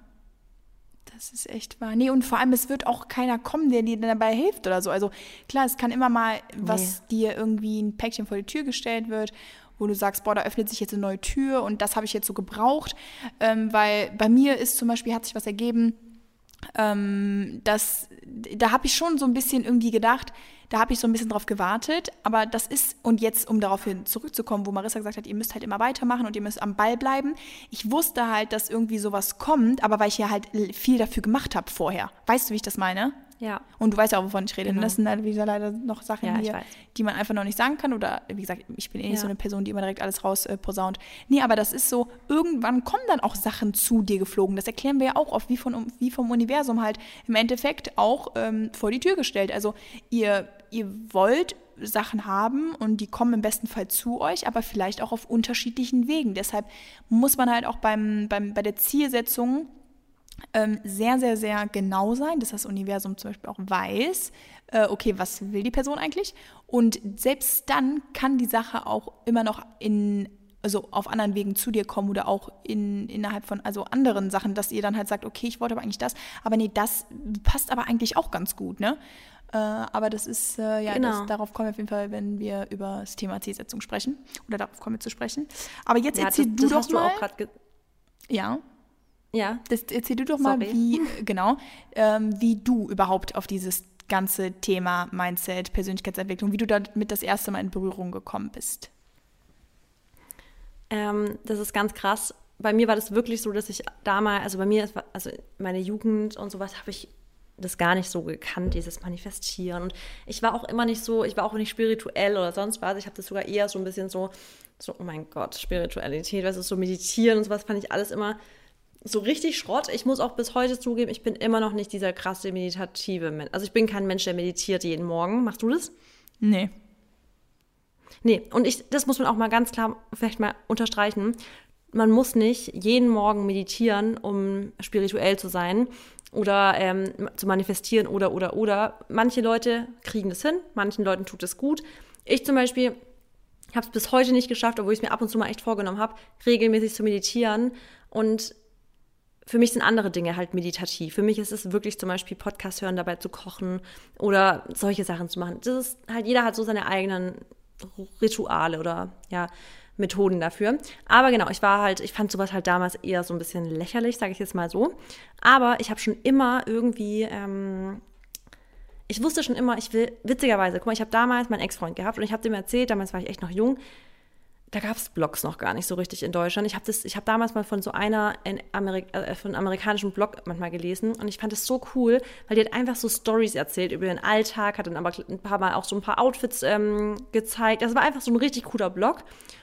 das ist echt wahr. Nee, und vor allem, es wird auch keiner kommen, der dir dabei hilft oder so. Also klar, es kann immer mal, was dir irgendwie ein Päckchen vor die Tür gestellt wird, wo du sagst, boah, da öffnet sich jetzt eine neue Tür und das habe ich jetzt so gebraucht, weil bei mir ist zum Beispiel, hat sich was ergeben, da habe ich schon so ein bisschen irgendwie gedacht, da habe ich so ein bisschen drauf gewartet, aber das ist, und jetzt, um darauf hin zurückzukommen, wo Marisa gesagt hat, ihr müsst halt immer weitermachen und ihr müsst am Ball bleiben, ich wusste halt, dass irgendwie sowas kommt, aber weil ich ja halt viel dafür gemacht habe vorher. Weißt du, wie ich das meine? Ja. Und du weißt ja auch, wovon ich rede. Genau. Das sind halt wieder leider noch Sachen hier, die man einfach noch nicht sagen kann. Oder wie gesagt, ich bin eh nicht so eine Person, die immer direkt alles rausposaunt. Nee, aber das ist so, irgendwann kommen dann auch Sachen zu dir geflogen. Das erklären wir ja auch oft, wie vom Universum halt im Endeffekt auch vor die Tür gestellt. Also ihr wollt Sachen haben und die kommen im besten Fall zu euch, aber vielleicht auch auf unterschiedlichen Wegen. Deshalb muss man halt auch bei der Zielsetzung sehr, sehr, sehr genau sein, dass das Universum zum Beispiel auch weiß, okay, was will die Person eigentlich? Und selbst dann kann die Sache auch immer noch also auf anderen Wegen zu dir kommen oder auch innerhalb von also anderen Sachen, dass ihr dann halt sagt, okay, ich wollte aber eigentlich das, aber nee, das passt aber eigentlich auch ganz gut, ne? Aber das ist, darauf kommen wir auf jeden Fall, wenn wir über das Thema Zielsetzung sprechen oder darauf kommen wir zu sprechen. Aber jetzt erzähl du doch mal. Ja. Das erzähl du doch mal, wie du überhaupt auf dieses ganze Thema Mindset, Persönlichkeitsentwicklung, wie du damit das erste Mal in Berührung gekommen bist. Das ist ganz krass. Bei mir war das wirklich so, dass ich damals, meine Jugend und sowas, habe ich das gar nicht so gekannt, dieses Manifestieren. Und ich war auch immer nicht so, ich war auch nicht spirituell oder sonst was. Ich habe das sogar eher so ein bisschen so, oh mein Gott, Spiritualität, was ist so meditieren und sowas, fand ich alles immer so richtig Schrott. Ich muss auch bis heute zugeben, ich bin immer noch nicht dieser krasse meditative Mensch. Also ich bin kein Mensch, der meditiert jeden Morgen. Machst du das? Nee, und das muss man auch mal ganz klar vielleicht mal unterstreichen. Man muss nicht jeden Morgen meditieren, um spirituell zu sein oder zu manifestieren oder. Manche Leute kriegen das hin, manchen Leuten tut es gut. Ich zum Beispiel habe es bis heute nicht geschafft, obwohl ich es mir ab und zu mal echt vorgenommen habe, regelmäßig zu meditieren. Und für mich sind andere Dinge halt meditativ. Für mich ist es wirklich zum Beispiel Podcast hören, dabei zu kochen oder solche Sachen zu machen. Das ist halt, jeder hat so seine eigenen Rituale oder Methoden dafür. Aber genau, ich fand sowas halt damals eher so ein bisschen lächerlich, sage ich jetzt mal so. Aber ich habe schon immer irgendwie, ich wusste schon immer, witzigerweise, guck mal, ich habe damals meinen Ex-Freund gehabt und ich habe dem erzählt, damals war ich echt noch jung, da gab es Blogs noch gar nicht so richtig in Deutschland. Ich habe damals mal von so einer von einem amerikanischen Blog manchmal gelesen und ich fand das so cool, weil die hat einfach so Stories erzählt über ihren Alltag, hat dann aber ein paar Mal auch so ein paar Outfits gezeigt. Das war einfach so ein richtig cooler Blog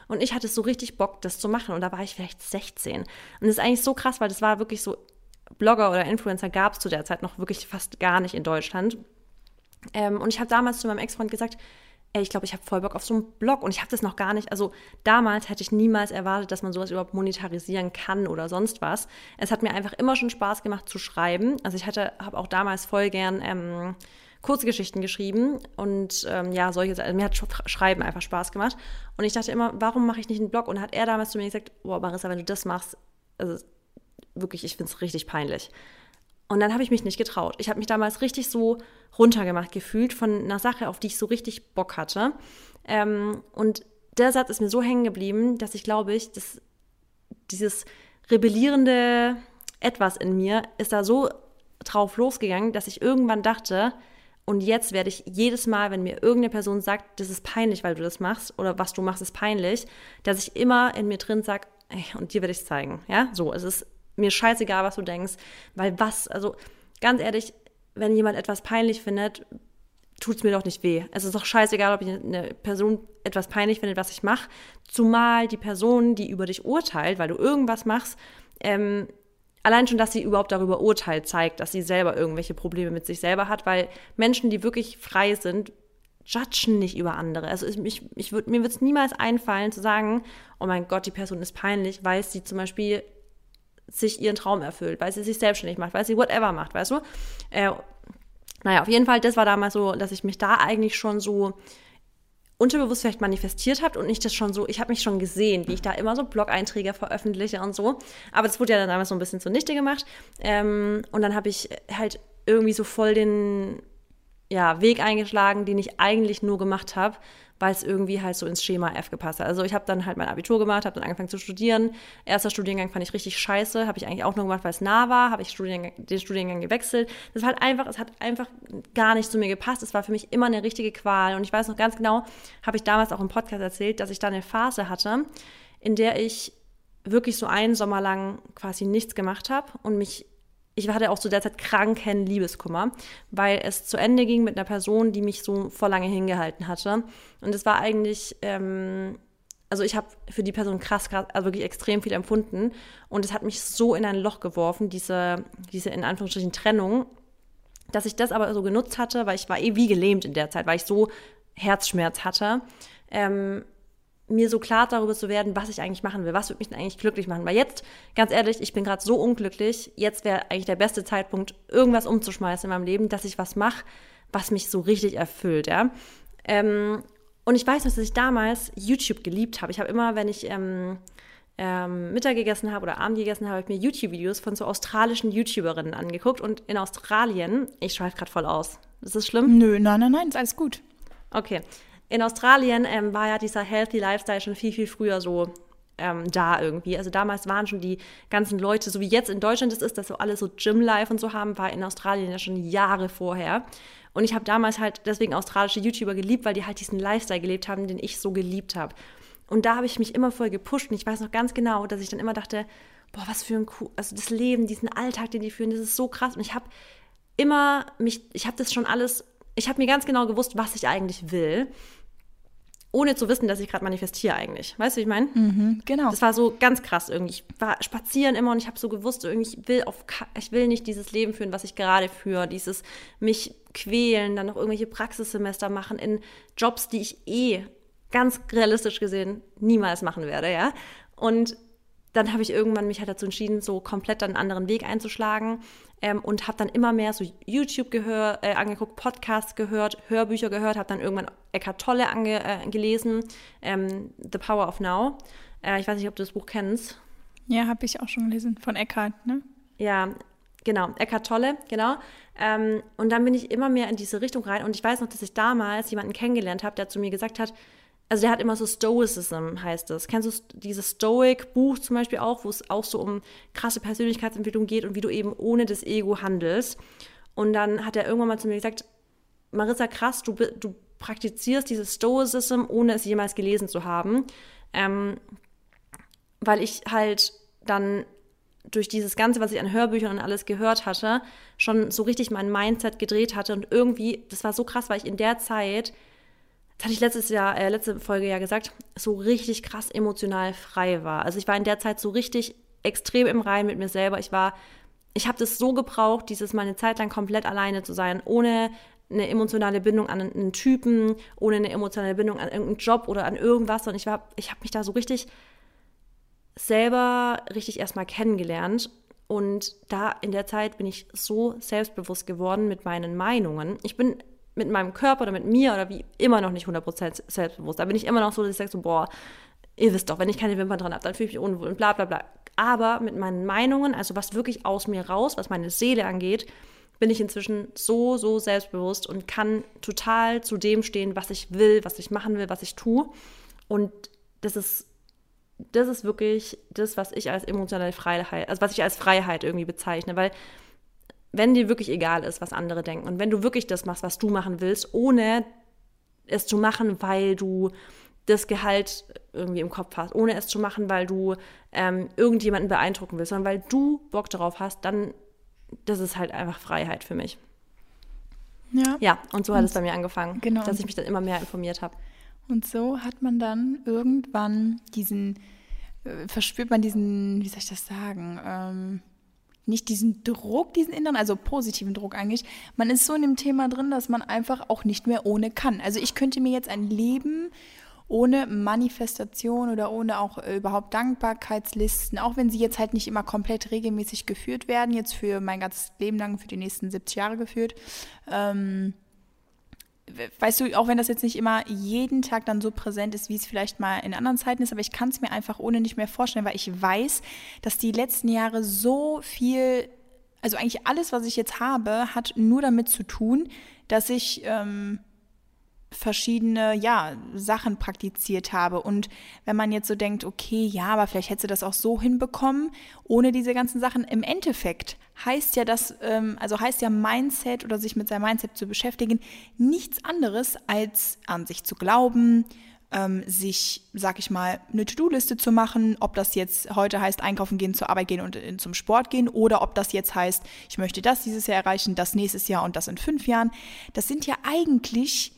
und ich hatte so richtig Bock, das zu machen und da war ich vielleicht 16. Und das ist eigentlich so krass, weil das war wirklich so, Blogger oder Influencer gab es zu der Zeit noch wirklich fast gar nicht in Deutschland. Und ich habe damals zu meinem Ex-Freund gesagt, ey, ich glaube, ich habe voll Bock auf so einen Blog und ich habe das noch gar nicht, also damals hätte ich niemals erwartet, dass man sowas überhaupt monetarisieren kann oder sonst was. Es hat mir einfach immer schon Spaß gemacht zu schreiben, also ich habe auch damals voll gern Kurzgeschichten geschrieben und mir hat Schreiben einfach Spaß gemacht und ich dachte immer, warum mache ich nicht einen Blog? Und hat er damals zu mir gesagt, boah, Marisa, wenn du das machst, also wirklich, ich finde es richtig peinlich. Und dann habe ich mich nicht getraut. Ich habe mich damals richtig so runtergemacht gefühlt von einer Sache, auf die ich so richtig Bock hatte. Und der Satz ist mir so hängen geblieben, dass ich glaube, dass dieses rebellierende Etwas in mir ist da so drauf losgegangen, dass ich irgendwann dachte, und jetzt werde ich jedes Mal, wenn mir irgendeine Person sagt, das ist peinlich, weil du das machst oder was du machst, ist peinlich, dass ich immer in mir drin sage, ey, und dir werde ich es zeigen. Ja, so, es ist mir scheißegal, was du denkst, weil also ganz ehrlich, wenn jemand etwas peinlich findet, tut's mir doch nicht weh. Es ist doch scheißegal, ob eine Person etwas peinlich findet, was ich mache, zumal die Person, die über dich urteilt, weil du irgendwas machst, allein schon, dass sie überhaupt darüber urteilt, zeigt, dass sie selber irgendwelche Probleme mit sich selber hat, weil Menschen, die wirklich frei sind, judgen nicht über andere. Also mir würde es niemals einfallen, zu sagen, oh mein Gott, die Person ist peinlich, weil sie zum Beispiel sich ihren Traum erfüllt, weil sie sich selbstständig macht, weil sie whatever macht, weißt du? Auf jeden Fall, das war damals so, dass ich mich da eigentlich schon so unterbewusst vielleicht manifestiert habe und nicht das schon so, ich habe mich schon gesehen, wie ich da immer so Blog-Einträge veröffentliche und so, aber das wurde ja dann damals so ein bisschen zunichte gemacht und dann habe ich halt irgendwie so voll den Weg eingeschlagen, den ich eigentlich nur gemacht habe, weil es irgendwie halt so ins Schema F gepasst hat. Also ich habe dann halt mein Abitur gemacht, habe dann angefangen zu studieren. Erster Studiengang fand ich richtig scheiße, habe ich eigentlich auch nur gemacht, weil es nah war, habe ich den Studiengang gewechselt. Das war halt einfach, es hat einfach gar nicht zu mir gepasst. Es war für mich immer eine richtige Qual. Und ich weiß noch ganz genau, habe ich damals auch im Podcast erzählt, dass ich da eine Phase hatte, in der ich wirklich so einen Sommer lang quasi nichts gemacht habe und ich hatte auch zu der Zeit kranken Liebeskummer, weil es zu Ende ging mit einer Person, die mich so vor lange hingehalten hatte. Und es war eigentlich, also ich habe für die Person krass, also wirklich extrem viel empfunden. Und es hat mich so in ein Loch geworfen, diese in Anführungsstrichen Trennung, dass ich das aber so genutzt hatte, weil ich war eh wie gelähmt in der Zeit, weil ich so Herzschmerz hatte, mir so klar darüber zu werden, was ich eigentlich machen will, was würde mich denn eigentlich glücklich machen. Weil jetzt, ganz ehrlich, ich bin gerade so unglücklich, jetzt wäre eigentlich der beste Zeitpunkt, irgendwas umzuschmeißen in meinem Leben, dass ich was mache, was mich so richtig erfüllt, ja. Und ich weiß noch, dass ich damals YouTube geliebt habe. Ich habe immer, wenn ich Mittag gegessen habe oder Abend gegessen habe, habe ich mir YouTube-Videos von so australischen YouTuberinnen angeguckt. Und in Australien, ich schweife gerade voll aus. Ist das schlimm? Nö, nein, ist alles gut. Okay. In Australien war ja dieser Healthy Lifestyle schon viel, viel früher so da irgendwie. Also damals waren schon die ganzen Leute, so wie jetzt in Deutschland das ist, dass so alle so Gym-Life und so haben, war in Australien ja schon Jahre vorher. Und ich habe damals halt deswegen australische YouTuber geliebt, weil die halt diesen Lifestyle gelebt haben, den ich so geliebt habe. Und da habe ich mich immer voll gepusht. Und ich weiß noch ganz genau, dass ich dann immer dachte, boah, was für ein also das Leben, diesen Alltag, den die führen, das ist so krass. Und ich habe mir ganz genau gewusst, was ich eigentlich will, ohne zu wissen, dass ich gerade manifestiere eigentlich. Weißt du, wie ich meine? Mhm, genau. Das war so ganz krass irgendwie. Ich war spazieren immer und ich habe so gewusst, irgendwie ich will nicht dieses Leben führen, was ich gerade führe, dieses mich quälen, dann noch irgendwelche Praxissemester machen in Jobs, die ich eh ganz realistisch gesehen niemals machen werde, ja. Und dann habe ich irgendwann mich halt dazu entschieden, so komplett einen anderen Weg einzuschlagen und habe dann immer mehr so YouTube angeguckt, Podcasts gehört, Hörbücher gehört, habe dann irgendwann Eckart Tolle gelesen, The Power of Now. Ich weiß nicht, ob du das Buch kennst. Ja, habe ich auch schon gelesen, von Eckart, ne? Ja, genau, Eckart Tolle, genau. Und dann bin ich immer mehr in diese Richtung rein und ich weiß noch, dass ich damals jemanden kennengelernt habe, der zu mir gesagt hat, also der hat immer so Stoicism, heißt es. Kennst du dieses Stoic-Buch zum Beispiel auch, wo es auch so um krasse Persönlichkeitsentwicklung geht und wie du eben ohne das Ego handelst? Und dann hat er irgendwann mal zu mir gesagt, Marisa, krass, du praktizierst dieses Stoicism, ohne es jemals gelesen zu haben. Weil ich halt dann durch dieses Ganze, was ich an Hörbüchern und alles gehört hatte, schon so richtig mein Mindset gedreht hatte. Und irgendwie, das war so krass, weil ich in der Zeit... Das hatte ich letzte Folge ja gesagt, so richtig krass emotional frei war. Also ich war in der Zeit so richtig extrem im Reinen mit mir selber. Ich habe das so gebraucht, meine Zeit lang komplett alleine zu sein, ohne eine emotionale Bindung an einen Typen, ohne eine emotionale Bindung an irgendeinen Job oder an irgendwas. Und ich habe mich da so richtig selber richtig erstmal kennengelernt. Und da in der Zeit bin ich so selbstbewusst geworden mit meinen Meinungen. Ich bin mit meinem Körper oder mit mir oder wie immer noch nicht 100% selbstbewusst. Da bin ich immer noch so, dass ich sage so, boah, ihr wisst doch, wenn ich keine Wimpern dran habe, dann fühle ich mich unwohl und bla bla bla. Aber mit meinen Meinungen, also was wirklich aus mir raus, was meine Seele angeht, bin ich inzwischen so, so selbstbewusst und kann total zu dem stehen, was ich will, was ich machen will, was ich tue. Und das ist wirklich das, was ich als emotionale Freiheit, also was ich als Freiheit irgendwie bezeichne, weil wenn dir wirklich egal ist, was andere denken und wenn du wirklich das machst, was du machen willst, ohne es zu machen, weil du das Gehalt irgendwie im Kopf hast, ohne es zu machen, weil du irgendjemanden beeindrucken willst, sondern weil du Bock darauf hast, dann, das ist halt einfach Freiheit für mich. Ja, und so hat es bei mir angefangen, genau, dass ich mich dann immer mehr informiert habe. Und so hat man dann irgendwann verspürt man diesen, wie soll ich das sagen, nicht diesen Druck, diesen inneren, also positiven Druck eigentlich. Man ist so in dem Thema drin, dass man einfach auch nicht mehr ohne kann. Also ich könnte mir jetzt ein Leben ohne Manifestation oder ohne auch überhaupt Dankbarkeitslisten, auch wenn sie jetzt halt nicht immer komplett regelmäßig geführt werden, jetzt für mein ganzes Leben lang, für die nächsten 70 Jahre geführt, weißt du, auch wenn das jetzt nicht immer jeden Tag dann so präsent ist, wie es vielleicht mal in anderen Zeiten ist, aber ich kann es mir einfach ohne nicht mehr vorstellen, weil ich weiß, dass die letzten Jahre so viel, also eigentlich alles, was ich jetzt habe, hat nur damit zu tun, dass ich verschiedene, ja, Sachen praktiziert habe. Und wenn man jetzt so denkt, okay, ja, aber vielleicht hätte sie das auch so hinbekommen, ohne diese ganzen Sachen. Im Endeffekt heißt ja das, heißt ja Mindset oder sich mit seinem Mindset zu beschäftigen, nichts anderes als an sich zu glauben, sich, sag ich mal, eine To-Do-Liste zu machen, ob das jetzt heute heißt, einkaufen gehen, zur Arbeit gehen und zum Sport gehen, oder ob das jetzt heißt, ich möchte das dieses Jahr erreichen, das nächstes Jahr und das in 5 Jahren. Das sind ja eigentlich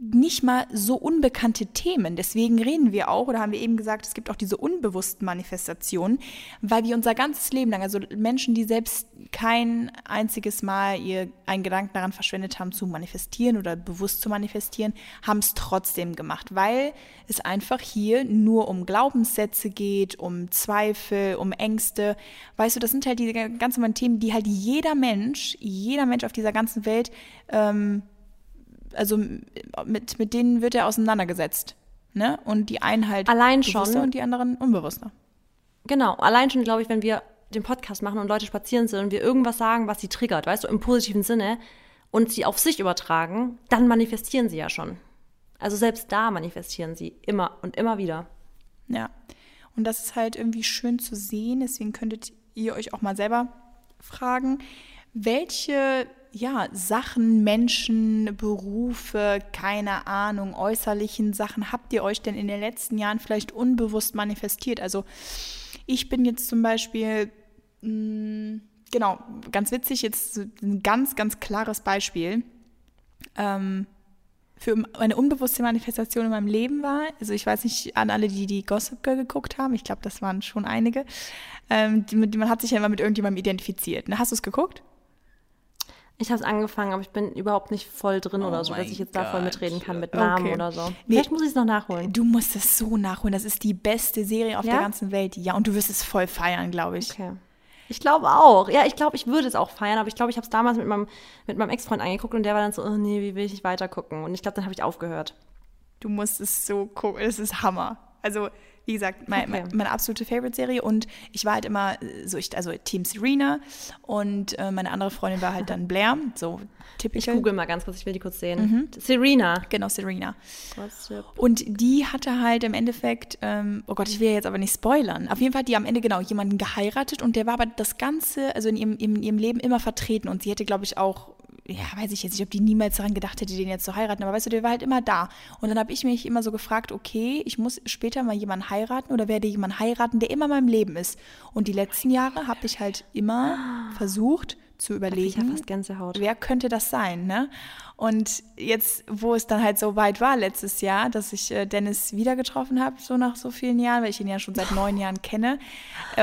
nicht mal so unbekannte Themen. Deswegen reden wir auch, oder haben wir eben gesagt, es gibt auch diese unbewussten Manifestationen, weil wir unser ganzes Leben lang, also Menschen, die selbst kein einziges Mal einen Gedanken daran verschwendet haben, zu manifestieren oder bewusst zu manifestieren, haben es trotzdem gemacht, weil es einfach hier nur um Glaubenssätze geht, um Zweifel, um Ängste. Weißt du, das sind halt diese ganzen Themen, die halt jeder Mensch auf dieser ganzen Welt mit denen wird er auseinandergesetzt, ne? Und die einen halt allein bewusster schon, und die anderen unbewusster. Genau, allein schon, glaube ich, wenn wir den Podcast machen und Leute spazieren sind und wir irgendwas sagen, was sie triggert, weißt du, im positiven Sinne, und sie auf sich übertragen, dann manifestieren sie ja schon. Also selbst da manifestieren sie immer und immer wieder. Ja, und das ist halt irgendwie schön zu sehen, deswegen könntet ihr euch auch mal selber fragen, welche Sachen, Menschen, Berufe, keine Ahnung, äußerlichen Sachen habt ihr euch denn in den letzten Jahren vielleicht unbewusst manifestiert? Also ich bin jetzt zum Beispiel, ganz witzig, jetzt ein ganz, ganz klares Beispiel für eine unbewusste Manifestation in meinem Leben war. Also ich weiß nicht, an alle, die Gossip Girl geguckt haben, ich glaube, das waren schon einige, man hat sich ja immer mit irgendjemandem identifiziert. Ne? Hast du es geguckt? Ich habe es angefangen, aber ich bin überhaupt nicht voll drin oder so, dass ich jetzt da voll mitreden kann mit Namen oder so. Vielleicht muss ich es noch nachholen. Du musst es so nachholen. Das ist die beste Serie auf der ganzen Welt. Ja, und du wirst es voll feiern, glaube ich. Okay. Ich glaube auch. Ja, ich glaube, ich würde es auch feiern, aber ich glaube, ich habe es damals mit meinem Ex-Freund angeguckt und der war dann so, oh nee, wie will ich weiter gucken? Und ich glaube, dann habe ich aufgehört. Du musst es so gucken. Es ist Hammer. Also, wie gesagt, meine absolute Favorite-Serie, und ich war halt immer so, Team Serena, und meine andere Freundin war halt dann Blair, so typisch. Ich google mal ganz kurz, ich will die kurz sehen. Mhm. Serena. Genau, Serena. Gossip. Und die hatte halt im Endeffekt, oh Gott, ich will ja jetzt aber nicht spoilern, auf jeden Fall hat die am Ende jemanden geheiratet, und der war aber das Ganze, also in ihrem Leben immer vertreten, und sie hätte, glaube ich, auch, ja, weiß ich jetzt nicht, ob die niemals daran gedacht hätte, den jetzt zu heiraten, aber weißt du, der war halt immer da. Und dann habe ich mich immer so gefragt, okay, ich muss später mal jemanden heiraten oder werde jemanden heiraten, der immer in meinem Leben ist. Und die letzten Jahre habe ich halt immer versucht zu überlegen, ich habe fast Gänsehaut. Wer könnte das sein, ne? Und jetzt, wo es dann halt so weit war letztes Jahr, dass ich Dennis wieder getroffen habe, so nach so vielen Jahren, weil ich ihn ja schon seit 9 Jahren kenne,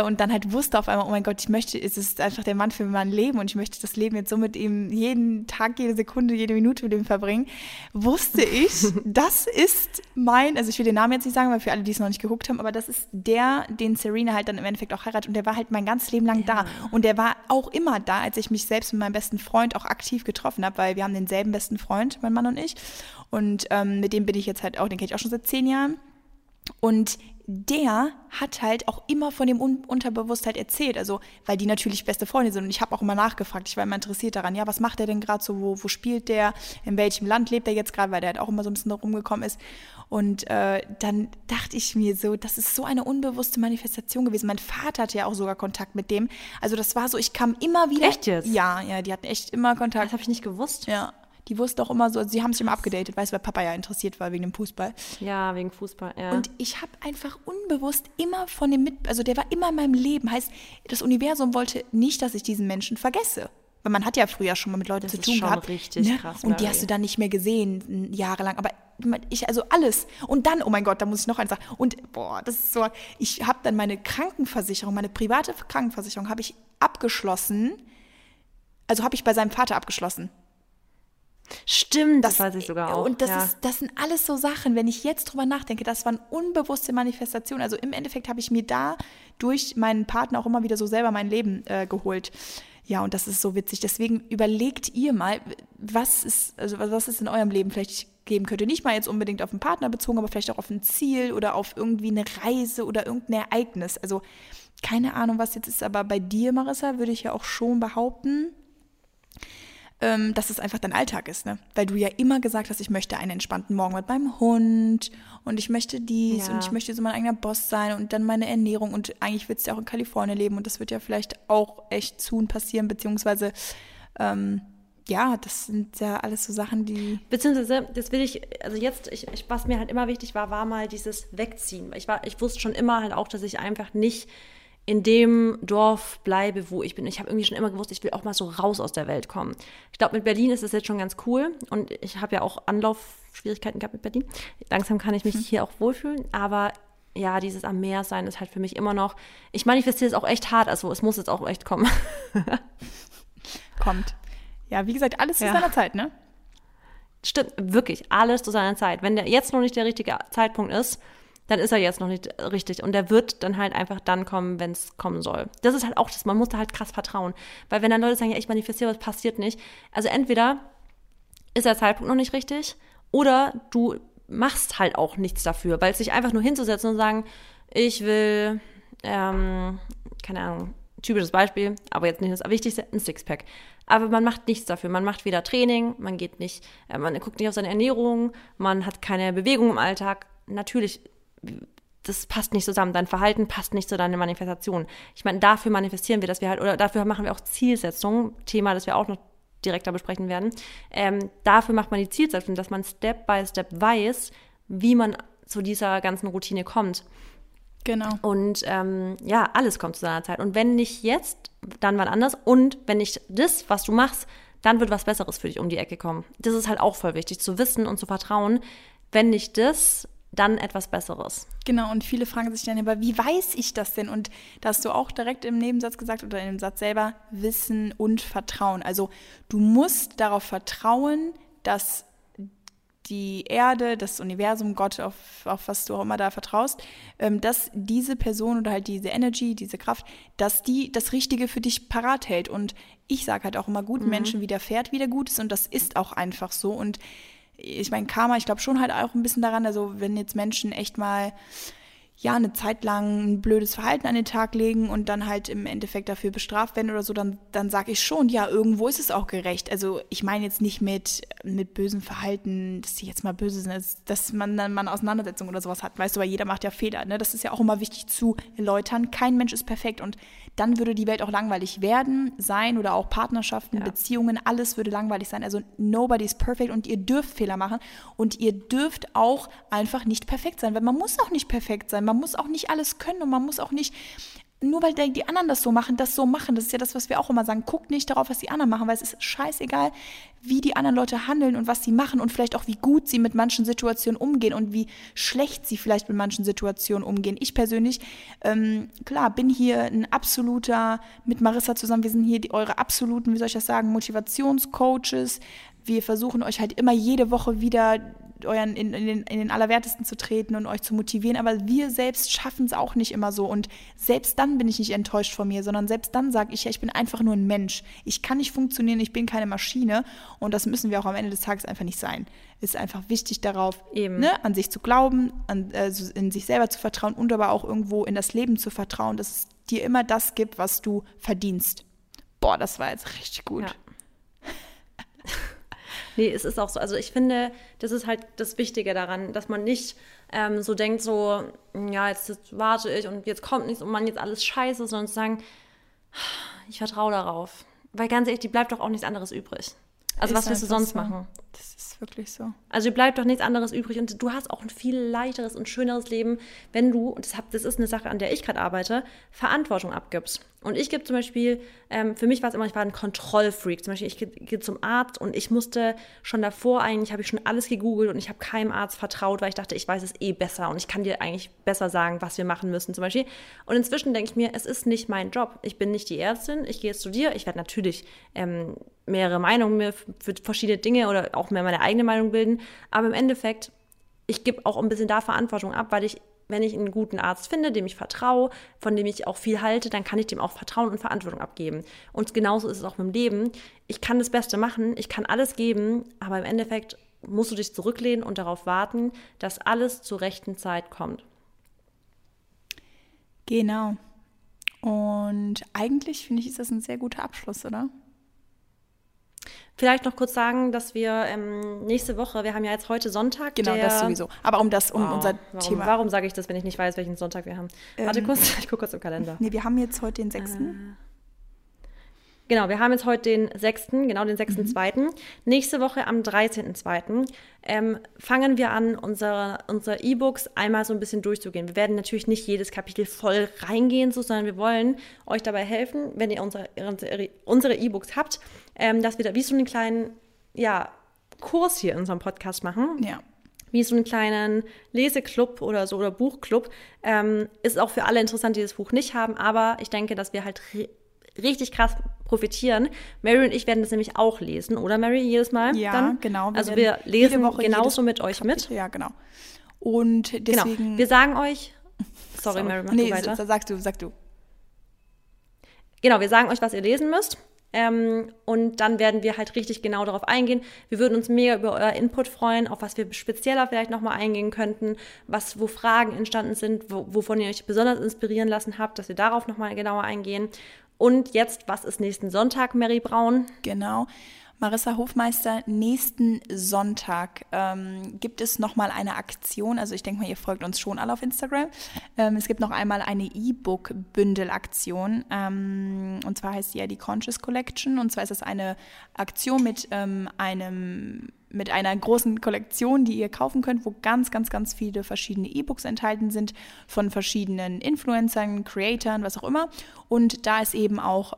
und dann halt wusste auf einmal, oh mein Gott, es ist einfach der Mann für mein Leben und ich möchte das Leben jetzt so mit ihm jeden Tag, jede Sekunde, jede Minute mit ihm verbringen, wusste ich, das ist also ich will den Namen jetzt nicht sagen, weil für alle, die es noch nicht geguckt haben, aber das ist der, den Serena halt dann im Endeffekt auch heiratet, und der war halt mein ganzes Leben lang da, und der war auch immer da, als ich mich selbst mit meinem besten Freund auch aktiv getroffen habe, weil wir haben denselben besten Freund, mein Mann und ich, und mit dem bin ich jetzt halt auch, den kenne ich auch schon seit 10 Jahren, und der hat halt auch immer von dem Unterbewusstsein halt erzählt, also weil die natürlich beste Freunde sind, und ich habe auch immer nachgefragt, ich war immer interessiert daran, ja, was macht der denn gerade so, wo spielt der, in welchem Land lebt er jetzt gerade, weil der halt auch immer so ein bisschen rumgekommen ist, und dann dachte ich mir so, das ist so eine unbewusste Manifestation gewesen, mein Vater hatte ja auch sogar Kontakt mit dem, also das war so, ich kam immer wieder. Echt jetzt? Ja, die hatten echt immer Kontakt. Das habe ich nicht gewusst. Ja. Die wusste auch immer so, also sie haben sich immer abgedatet, weißt du, weil Papa ja interessiert war wegen dem Fußball. Ja, wegen Fußball, ja. Und ich habe einfach unbewusst immer von dem also der war immer in meinem Leben. Heißt, das Universum wollte nicht, dass ich diesen Menschen vergesse. Weil man hat ja früher schon mal mit Leuten das zu tun gehabt. Das ist schon richtig, ne? Krass. Und Mary, die hast du dann nicht mehr gesehen, jahrelang. Aber ich, also alles. Und dann, oh mein Gott, da muss ich noch eins sagen. Und boah, das ist so, ich habe dann meine private Krankenversicherung habe ich abgeschlossen. Also habe ich bei seinem Vater abgeschlossen. Stimmt, das weiß ich sogar auch. Und das sind alles so Sachen, wenn ich jetzt drüber nachdenke, das waren unbewusste Manifestationen. Also im Endeffekt habe ich mir da durch meinen Partner auch immer wieder so selber mein Leben geholt. Ja, und das ist so witzig. Deswegen überlegt ihr mal, was es in eurem Leben vielleicht geben könnte. Nicht mal jetzt unbedingt auf einen Partner bezogen, aber vielleicht auch auf ein Ziel oder auf irgendwie eine Reise oder irgendein Ereignis. Also keine Ahnung, was jetzt ist, aber bei dir, Marissa, würde ich ja auch schon behaupten, dass es einfach dein Alltag ist, ne? Weil du ja immer gesagt hast, ich möchte einen entspannten Morgen mit meinem Hund und ich möchte dies und ich möchte so mein eigener Boss sein und dann meine Ernährung und eigentlich willst du ja auch in Kalifornien leben und das wird ja vielleicht auch echt zu und passieren, beziehungsweise ja, das sind ja alles so Sachen, die... Beziehungsweise, das will ich, also jetzt, was mir halt immer wichtig war, war mal dieses Wegziehen. Ich wusste schon immer halt auch, dass ich einfach nicht in dem Dorf bleibe, wo ich bin. Ich habe irgendwie schon immer gewusst, ich will auch mal so raus aus der Welt kommen. Ich glaube, mit Berlin ist das jetzt schon ganz cool. Und ich habe ja auch Anlaufschwierigkeiten gehabt mit Berlin. Langsam kann ich mich hier auch wohlfühlen. Aber ja, dieses am Meer sein ist halt für mich immer noch... Ich manifestiere es auch echt hart. Also es muss jetzt auch echt kommen. Kommt. Ja, wie gesagt, alles zu seiner Zeit, ne? Stimmt, wirklich, alles zu seiner Zeit. Wenn der jetzt noch nicht der richtige Zeitpunkt ist, dann ist er jetzt noch nicht richtig. Und der wird dann halt einfach dann kommen, wenn es kommen soll. Das ist halt auch das, man muss da halt krass vertrauen. Weil wenn dann Leute sagen, ja, ich manifestiere, das passiert nicht. Also entweder ist der Zeitpunkt noch nicht richtig oder du machst halt auch nichts dafür. Weil es sich einfach nur hinzusetzen und sagen, ich will, keine Ahnung, typisches Beispiel, aber jetzt nicht das Wichtigste, ein Sixpack. Aber man macht nichts dafür. Man macht weder Training, man geht nicht, man guckt nicht auf seine Ernährung, man hat keine Bewegung im Alltag. Natürlich, das passt nicht zusammen. Dein Verhalten passt nicht zu deiner Manifestation. Ich meine, dafür manifestieren wir, dass wir halt, oder dafür machen wir auch Zielsetzungen. Thema, das wir auch noch direkter besprechen werden. Dafür macht man die Zielsetzung, dass man Step by Step weiß, wie man zu dieser ganzen Routine kommt. Genau. Und ja, alles kommt zu seiner Zeit. Und wenn nicht jetzt, dann wann anders. Und wenn nicht das, was du machst, dann wird was Besseres für dich um die Ecke kommen. Das ist halt auch voll wichtig, zu wissen und zu vertrauen. Wenn nicht das, dann etwas Besseres. Genau, und viele fragen sich dann aber, wie weiß ich das denn? Und da hast du auch direkt im Nebensatz gesagt oder in dem Satz selber, Wissen und Vertrauen. Also du musst darauf vertrauen, dass die Erde, das Universum, Gott, auf was du auch immer da vertraust, dass diese Person oder halt diese Energy, diese Kraft, dass die das Richtige für dich parat hält. Und ich sage halt auch immer, guten Menschen widerfährt wieder Gutes und das ist auch einfach so. Und ich meine, Karma, ich glaube schon halt auch ein bisschen daran, also wenn jetzt Menschen echt mal ja eine Zeit lang ein blödes Verhalten an den Tag legen und dann halt im Endeffekt dafür bestraft werden oder so, dann sage ich schon, ja, irgendwo ist es auch gerecht. Also ich meine jetzt nicht mit bösem Verhalten, dass sie jetzt mal böse sind, dass man dann mal eine Auseinandersetzung oder sowas hat, weißt du, weil jeder macht ja Fehler, ne? Das ist ja auch immer wichtig zu erläutern. Kein Mensch ist perfekt und dann würde die Welt auch langweilig werden, sein oder auch Partnerschaften, Beziehungen, alles würde langweilig sein. Also nobody's perfect und ihr dürft Fehler machen und ihr dürft auch einfach nicht perfekt sein, weil man muss auch nicht perfekt sein. Man muss auch nicht alles können und man muss auch nicht, nur weil die anderen das so machen, Das ist ja das, was wir auch immer sagen. Guckt nicht darauf, was die anderen machen, weil es ist scheißegal, wie die anderen Leute handeln und was sie machen und vielleicht auch, wie gut sie mit manchen Situationen umgehen und wie schlecht sie vielleicht mit manchen Situationen umgehen. Ich persönlich, klar, bin hier ein absoluter, mit Marisa zusammen, wir sind hier eure absoluten, wie soll ich das sagen, Motivationscoaches. Wir versuchen euch halt immer jede Woche wieder euren in den Allerwertesten zu treten und euch zu motivieren, aber wir selbst schaffen es auch nicht immer so und selbst dann bin ich nicht enttäuscht von mir, sondern selbst dann sage ich, ja, ich bin einfach nur ein Mensch, ich kann nicht funktionieren, ich bin keine Maschine und das müssen wir auch am Ende des Tages einfach nicht sein. Ist einfach wichtig darauf, an sich zu glauben, in sich selber zu vertrauen und aber auch irgendwo in das Leben zu vertrauen, dass es dir immer das gibt, was du verdienst. Boah, das war jetzt richtig gut. Ja. Nee, es ist auch so. Also ich finde, das ist halt das Wichtige daran, dass man nicht so denkt, so, ja, jetzt warte ich und jetzt kommt nichts und man jetzt alles scheiße, sondern zu sagen, ich vertraue darauf. Weil ganz ehrlich, die bleibt doch auch nichts anderes übrig. Also was willst du sonst machen? Das ist wirklich so. Also bleibt doch nichts anderes übrig und du hast auch ein viel leichteres und schöneres Leben, wenn du, und das ist eine Sache, an der ich gerade arbeite, Verantwortung abgibst. Und ich gebe zum Beispiel, für mich war es immer, ich war ein Kontrollfreak. Zum Beispiel, ich gehe zum Arzt und ich musste schon davor eigentlich, habe ich schon alles gegoogelt und ich habe keinem Arzt vertraut, weil ich dachte, ich weiß es eh besser und ich kann dir eigentlich besser sagen, was wir machen müssen zum Beispiel. Und inzwischen denke ich mir, es ist nicht mein Job. Ich bin nicht die Ärztin, ich gehe jetzt zu dir. Ich werde natürlich mehrere Meinungen mir für verschiedene Dinge oder auch mehr meine eigene Meinung bilden. Aber im Endeffekt, ich gebe auch ein bisschen da Verantwortung ab, weil ich, wenn ich einen guten Arzt finde, dem ich vertraue, von dem ich auch viel halte, dann kann ich dem auch Vertrauen und Verantwortung abgeben. Und genauso ist es auch mit dem Leben. Ich kann das Beste machen, ich kann alles geben, aber im Endeffekt musst du dich zurücklehnen und darauf warten, dass alles zur rechten Zeit kommt. Genau. Und eigentlich, finde ich, ist das ein sehr guter Abschluss, oder? Vielleicht noch kurz sagen, dass wir nächste Woche, wir haben ja jetzt heute Sonntag. Genau, das sowieso. Aber um unser Thema. Warum sage ich das, wenn ich nicht weiß, welchen Sonntag wir haben? Warte kurz, ich gucke kurz im Kalender. Nee, wir haben jetzt heute den 6. Genau, wir haben jetzt heute den 6., genau den 6.2. Nächste Woche am 13.2. Fangen wir an, unsere E-Books einmal so ein bisschen durchzugehen. Wir werden natürlich nicht jedes Kapitel voll reingehen, sondern wir wollen euch dabei helfen, wenn ihr unsere E-Books habt, dass wir da wie so einen kleinen Kurs hier in unserem Podcast machen. Ja. Wie so einen kleinen Leseklub oder so oder Buchclub. Ist auch für alle interessant, die das Buch nicht haben, aber ich denke, dass wir halt richtig krass profitieren. Mary und ich werden das nämlich auch lesen, oder Mary, jedes Mal? Ja, dann? Genau. Also wir lesen genauso mit euch Kapitel, mit. Ja, genau. Und deswegen... Genau. Wir sagen euch... Sorry, Mary, mach du weiter. Nee, sag du. Genau, wir sagen euch, was ihr lesen müsst. Und dann werden wir halt richtig genau darauf eingehen. Wir würden uns mega über euer Input freuen, auf was wir spezieller vielleicht nochmal eingehen könnten, wo Fragen entstanden sind, wovon ihr euch besonders inspirieren lassen habt, dass wir darauf nochmal genauer eingehen. Und jetzt, was ist nächsten Sonntag, Mary Braun? Genau, Marissa Hofmeister, nächsten Sonntag gibt es nochmal eine Aktion. Also ich denke mal, ihr folgt uns schon alle auf Instagram. Es gibt noch einmal eine E-Book-Bündel-Aktion. Und zwar heißt die ja die Conscious Collection. Und zwar ist das eine Aktion mit einer großen Kollektion, die ihr kaufen könnt, wo ganz, ganz, ganz viele verschiedene E-Books enthalten sind von verschiedenen Influencern, Creatoren, was auch immer. Und da ist eben auch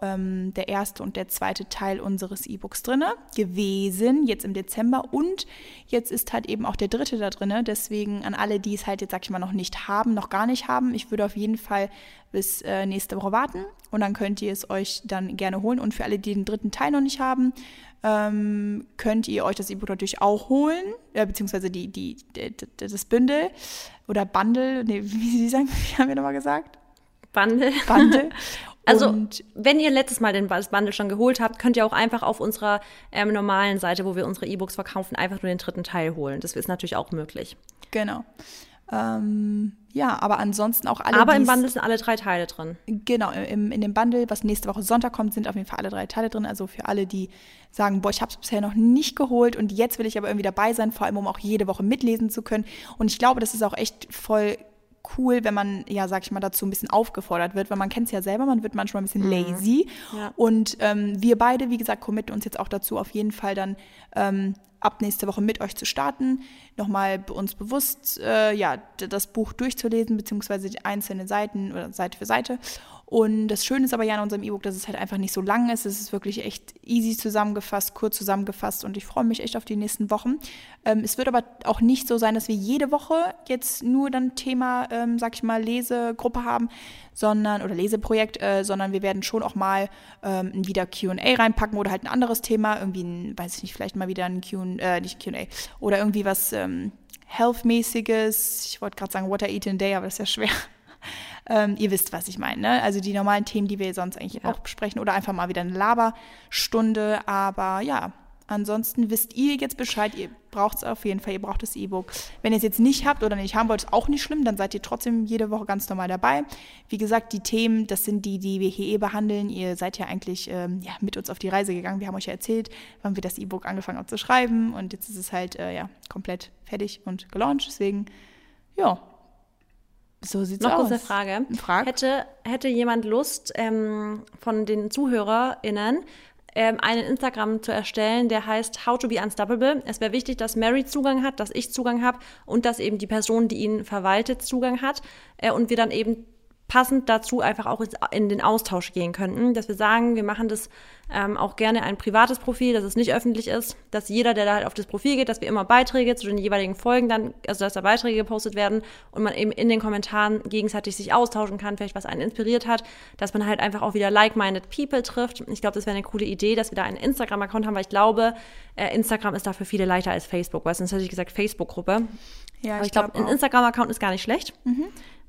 der erste und der zweite Teil unseres E-Books drin gewesen, jetzt im Dezember. Und jetzt ist halt eben auch der dritte da drin. Deswegen an alle, die es halt jetzt, sag ich mal, noch gar nicht haben, ich würde auf jeden Fall bis nächste Woche warten und dann könnt ihr es euch dann gerne holen. Und für alle, die den dritten Teil noch nicht haben, könnt ihr euch das E-Book natürlich auch holen, beziehungsweise das Bündel oder Bundle, wie haben wir nochmal gesagt? Bundle. Also, wenn ihr letztes Mal das Bundle schon geholt habt, könnt ihr auch einfach auf unserer normalen Seite, wo wir unsere E-Books verkaufen, einfach nur den dritten Teil holen. Das ist natürlich auch möglich. Genau. Aber ansonsten auch alle. Aber im Bundle sind alle drei Teile drin. Genau, in dem Bundle, was nächste Woche Sonntag kommt, sind auf jeden Fall alle drei Teile drin. Also für alle, die sagen, boah, ich habe es bisher noch nicht geholt und jetzt will ich aber irgendwie dabei sein, vor allem um auch jede Woche mitlesen zu können. Und ich glaube, das ist auch echt voll cool, wenn man, dazu ein bisschen aufgefordert wird, weil man kennt es ja selber, man wird manchmal ein bisschen lazy. Ja. Und wir beide, wie gesagt, committen uns jetzt auch dazu, auf jeden Fall dann ab nächste Woche mit euch zu starten, nochmal uns bewusst das Buch durchzulesen, beziehungsweise die einzelnen Seiten oder Seite für Seite. Und das Schöne ist aber ja an unserem E-Book, dass es halt einfach nicht so lang ist. Es ist wirklich echt easy zusammengefasst, kurz zusammengefasst und ich freue mich echt auf die nächsten Wochen. Es wird aber auch nicht so sein, dass wir jede Woche jetzt nur dann Thema, Lesegruppe haben, oder Leseprojekt, sondern wir werden schon auch mal wieder Q&A reinpacken oder halt ein anderes Thema, irgendwie, vielleicht mal wieder ein Q&A oder irgendwie was Health-mäßiges. Ich wollte gerade sagen, what I eat in a day, aber das ist ja schwer. Ihr wisst, was ich meine, ne? Also die normalen Themen, die wir sonst eigentlich auch besprechen oder einfach mal wieder eine Laberstunde. Aber ansonsten wisst ihr jetzt Bescheid, ihr braucht es auf jeden Fall, ihr braucht das E-Book. Wenn ihr es jetzt nicht habt oder nicht haben wollt, ist auch nicht schlimm, dann seid ihr trotzdem jede Woche ganz normal dabei. Wie gesagt, die Themen, das sind die, die wir hier behandeln. Ihr seid ja eigentlich mit uns auf die Reise gegangen. Wir haben euch ja erzählt, wann wir das E-Book angefangen haben zu schreiben und jetzt ist es halt komplett fertig und gelauncht. Deswegen, so sieht's aus. Noch kurz eine Frage. Hätte jemand Lust, von den ZuhörerInnen einen Instagram zu erstellen, der heißt How to be Unstoppable. Es wäre wichtig, dass Mary Zugang hat, dass ich Zugang habe und dass eben die Person, die ihn verwaltet, Zugang hat und wir dann eben passend dazu einfach auch in den Austausch gehen könnten, dass wir sagen, wir machen das auch gerne ein privates Profil, dass es nicht öffentlich ist, dass jeder, der da halt auf das Profil geht, dass wir immer Beiträge zu den jeweiligen Folgen dann, also dass da Beiträge gepostet werden und man eben in den Kommentaren gegenseitig sich austauschen kann, vielleicht was einen inspiriert hat, dass man halt einfach auch wieder like-minded people trifft. Ich glaube, das wäre eine coole Idee, dass wir da einen Instagram-Account haben, weil ich glaube, Instagram ist dafür viele leichter als Facebook, weil sonst hätte ich gesagt Facebook-Gruppe. Ja, aber ich glaube, ein Instagram-Account ist gar nicht schlecht.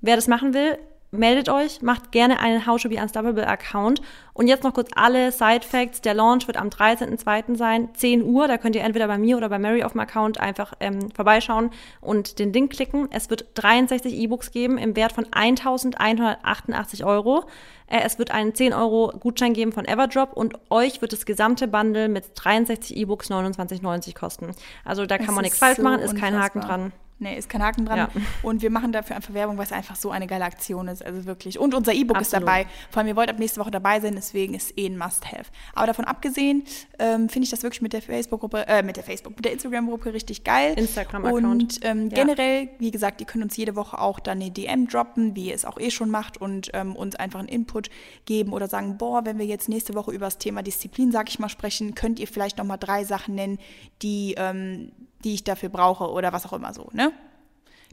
Wer das machen will, meldet euch, macht gerne einen How to be Unstoppable-Account. Und jetzt noch kurz alle Side-Facts. Der Launch wird am 13.02. sein, 10 Uhr. Da könnt ihr entweder bei mir oder bei Mary auf dem Account einfach vorbeischauen und den Link klicken. Es wird 63 E-Books geben im Wert von 1.188 €. Es wird einen 10-Euro-Gutschein geben von Everdrop und euch wird das gesamte Bundle mit 63 E-Books 29,90 € kosten. Also da kann man nichts falsch machen, ist kein Haken dran. Nee, ist kein Haken dran. Ja. Und wir machen dafür einfach Werbung, weil es einfach so eine geile Aktion ist. Also wirklich. Und unser E-Book ist dabei. Vor allem, ihr wollt ab nächste Woche dabei sein, deswegen ist es ein Must-Have. Aber davon abgesehen, finde ich das wirklich mit der Facebook-Gruppe, mit der Instagram-Gruppe richtig geil. Instagram-Account. Und generell, wie gesagt, ihr könnt uns jede Woche auch dann eine DM droppen, wie ihr es auch eh schon macht und uns einfach einen Input geben oder sagen, boah, wenn wir jetzt nächste Woche über das Thema Disziplin, sag ich mal, sprechen, könnt ihr vielleicht nochmal 3 Sachen nennen, die ich dafür brauche oder was auch immer so, ne?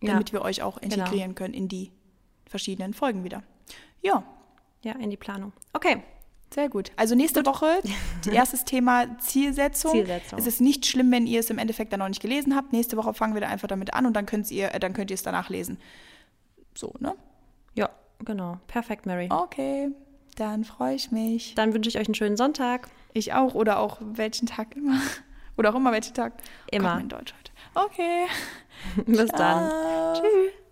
Damit wir euch auch integrieren können in die verschiedenen Folgen wieder. Ja. Ja, in die Planung. Okay. Sehr gut. Also nächste Woche, erstes Thema Zielsetzung. Es ist nicht schlimm, wenn ihr es im Endeffekt dann noch nicht gelesen habt. Nächste Woche fangen wir da einfach damit an und dann könnt ihr es danach lesen. So, ne? Ja, genau. Perfekt, Mary. Okay, dann freue ich mich. Dann wünsche ich euch einen schönen Sonntag. Ich auch oder auch welchen Tag immer. Oder auch immer welchen Tag. Immer. Komm in Deutschland. Okay. Bis dann. Tschüss.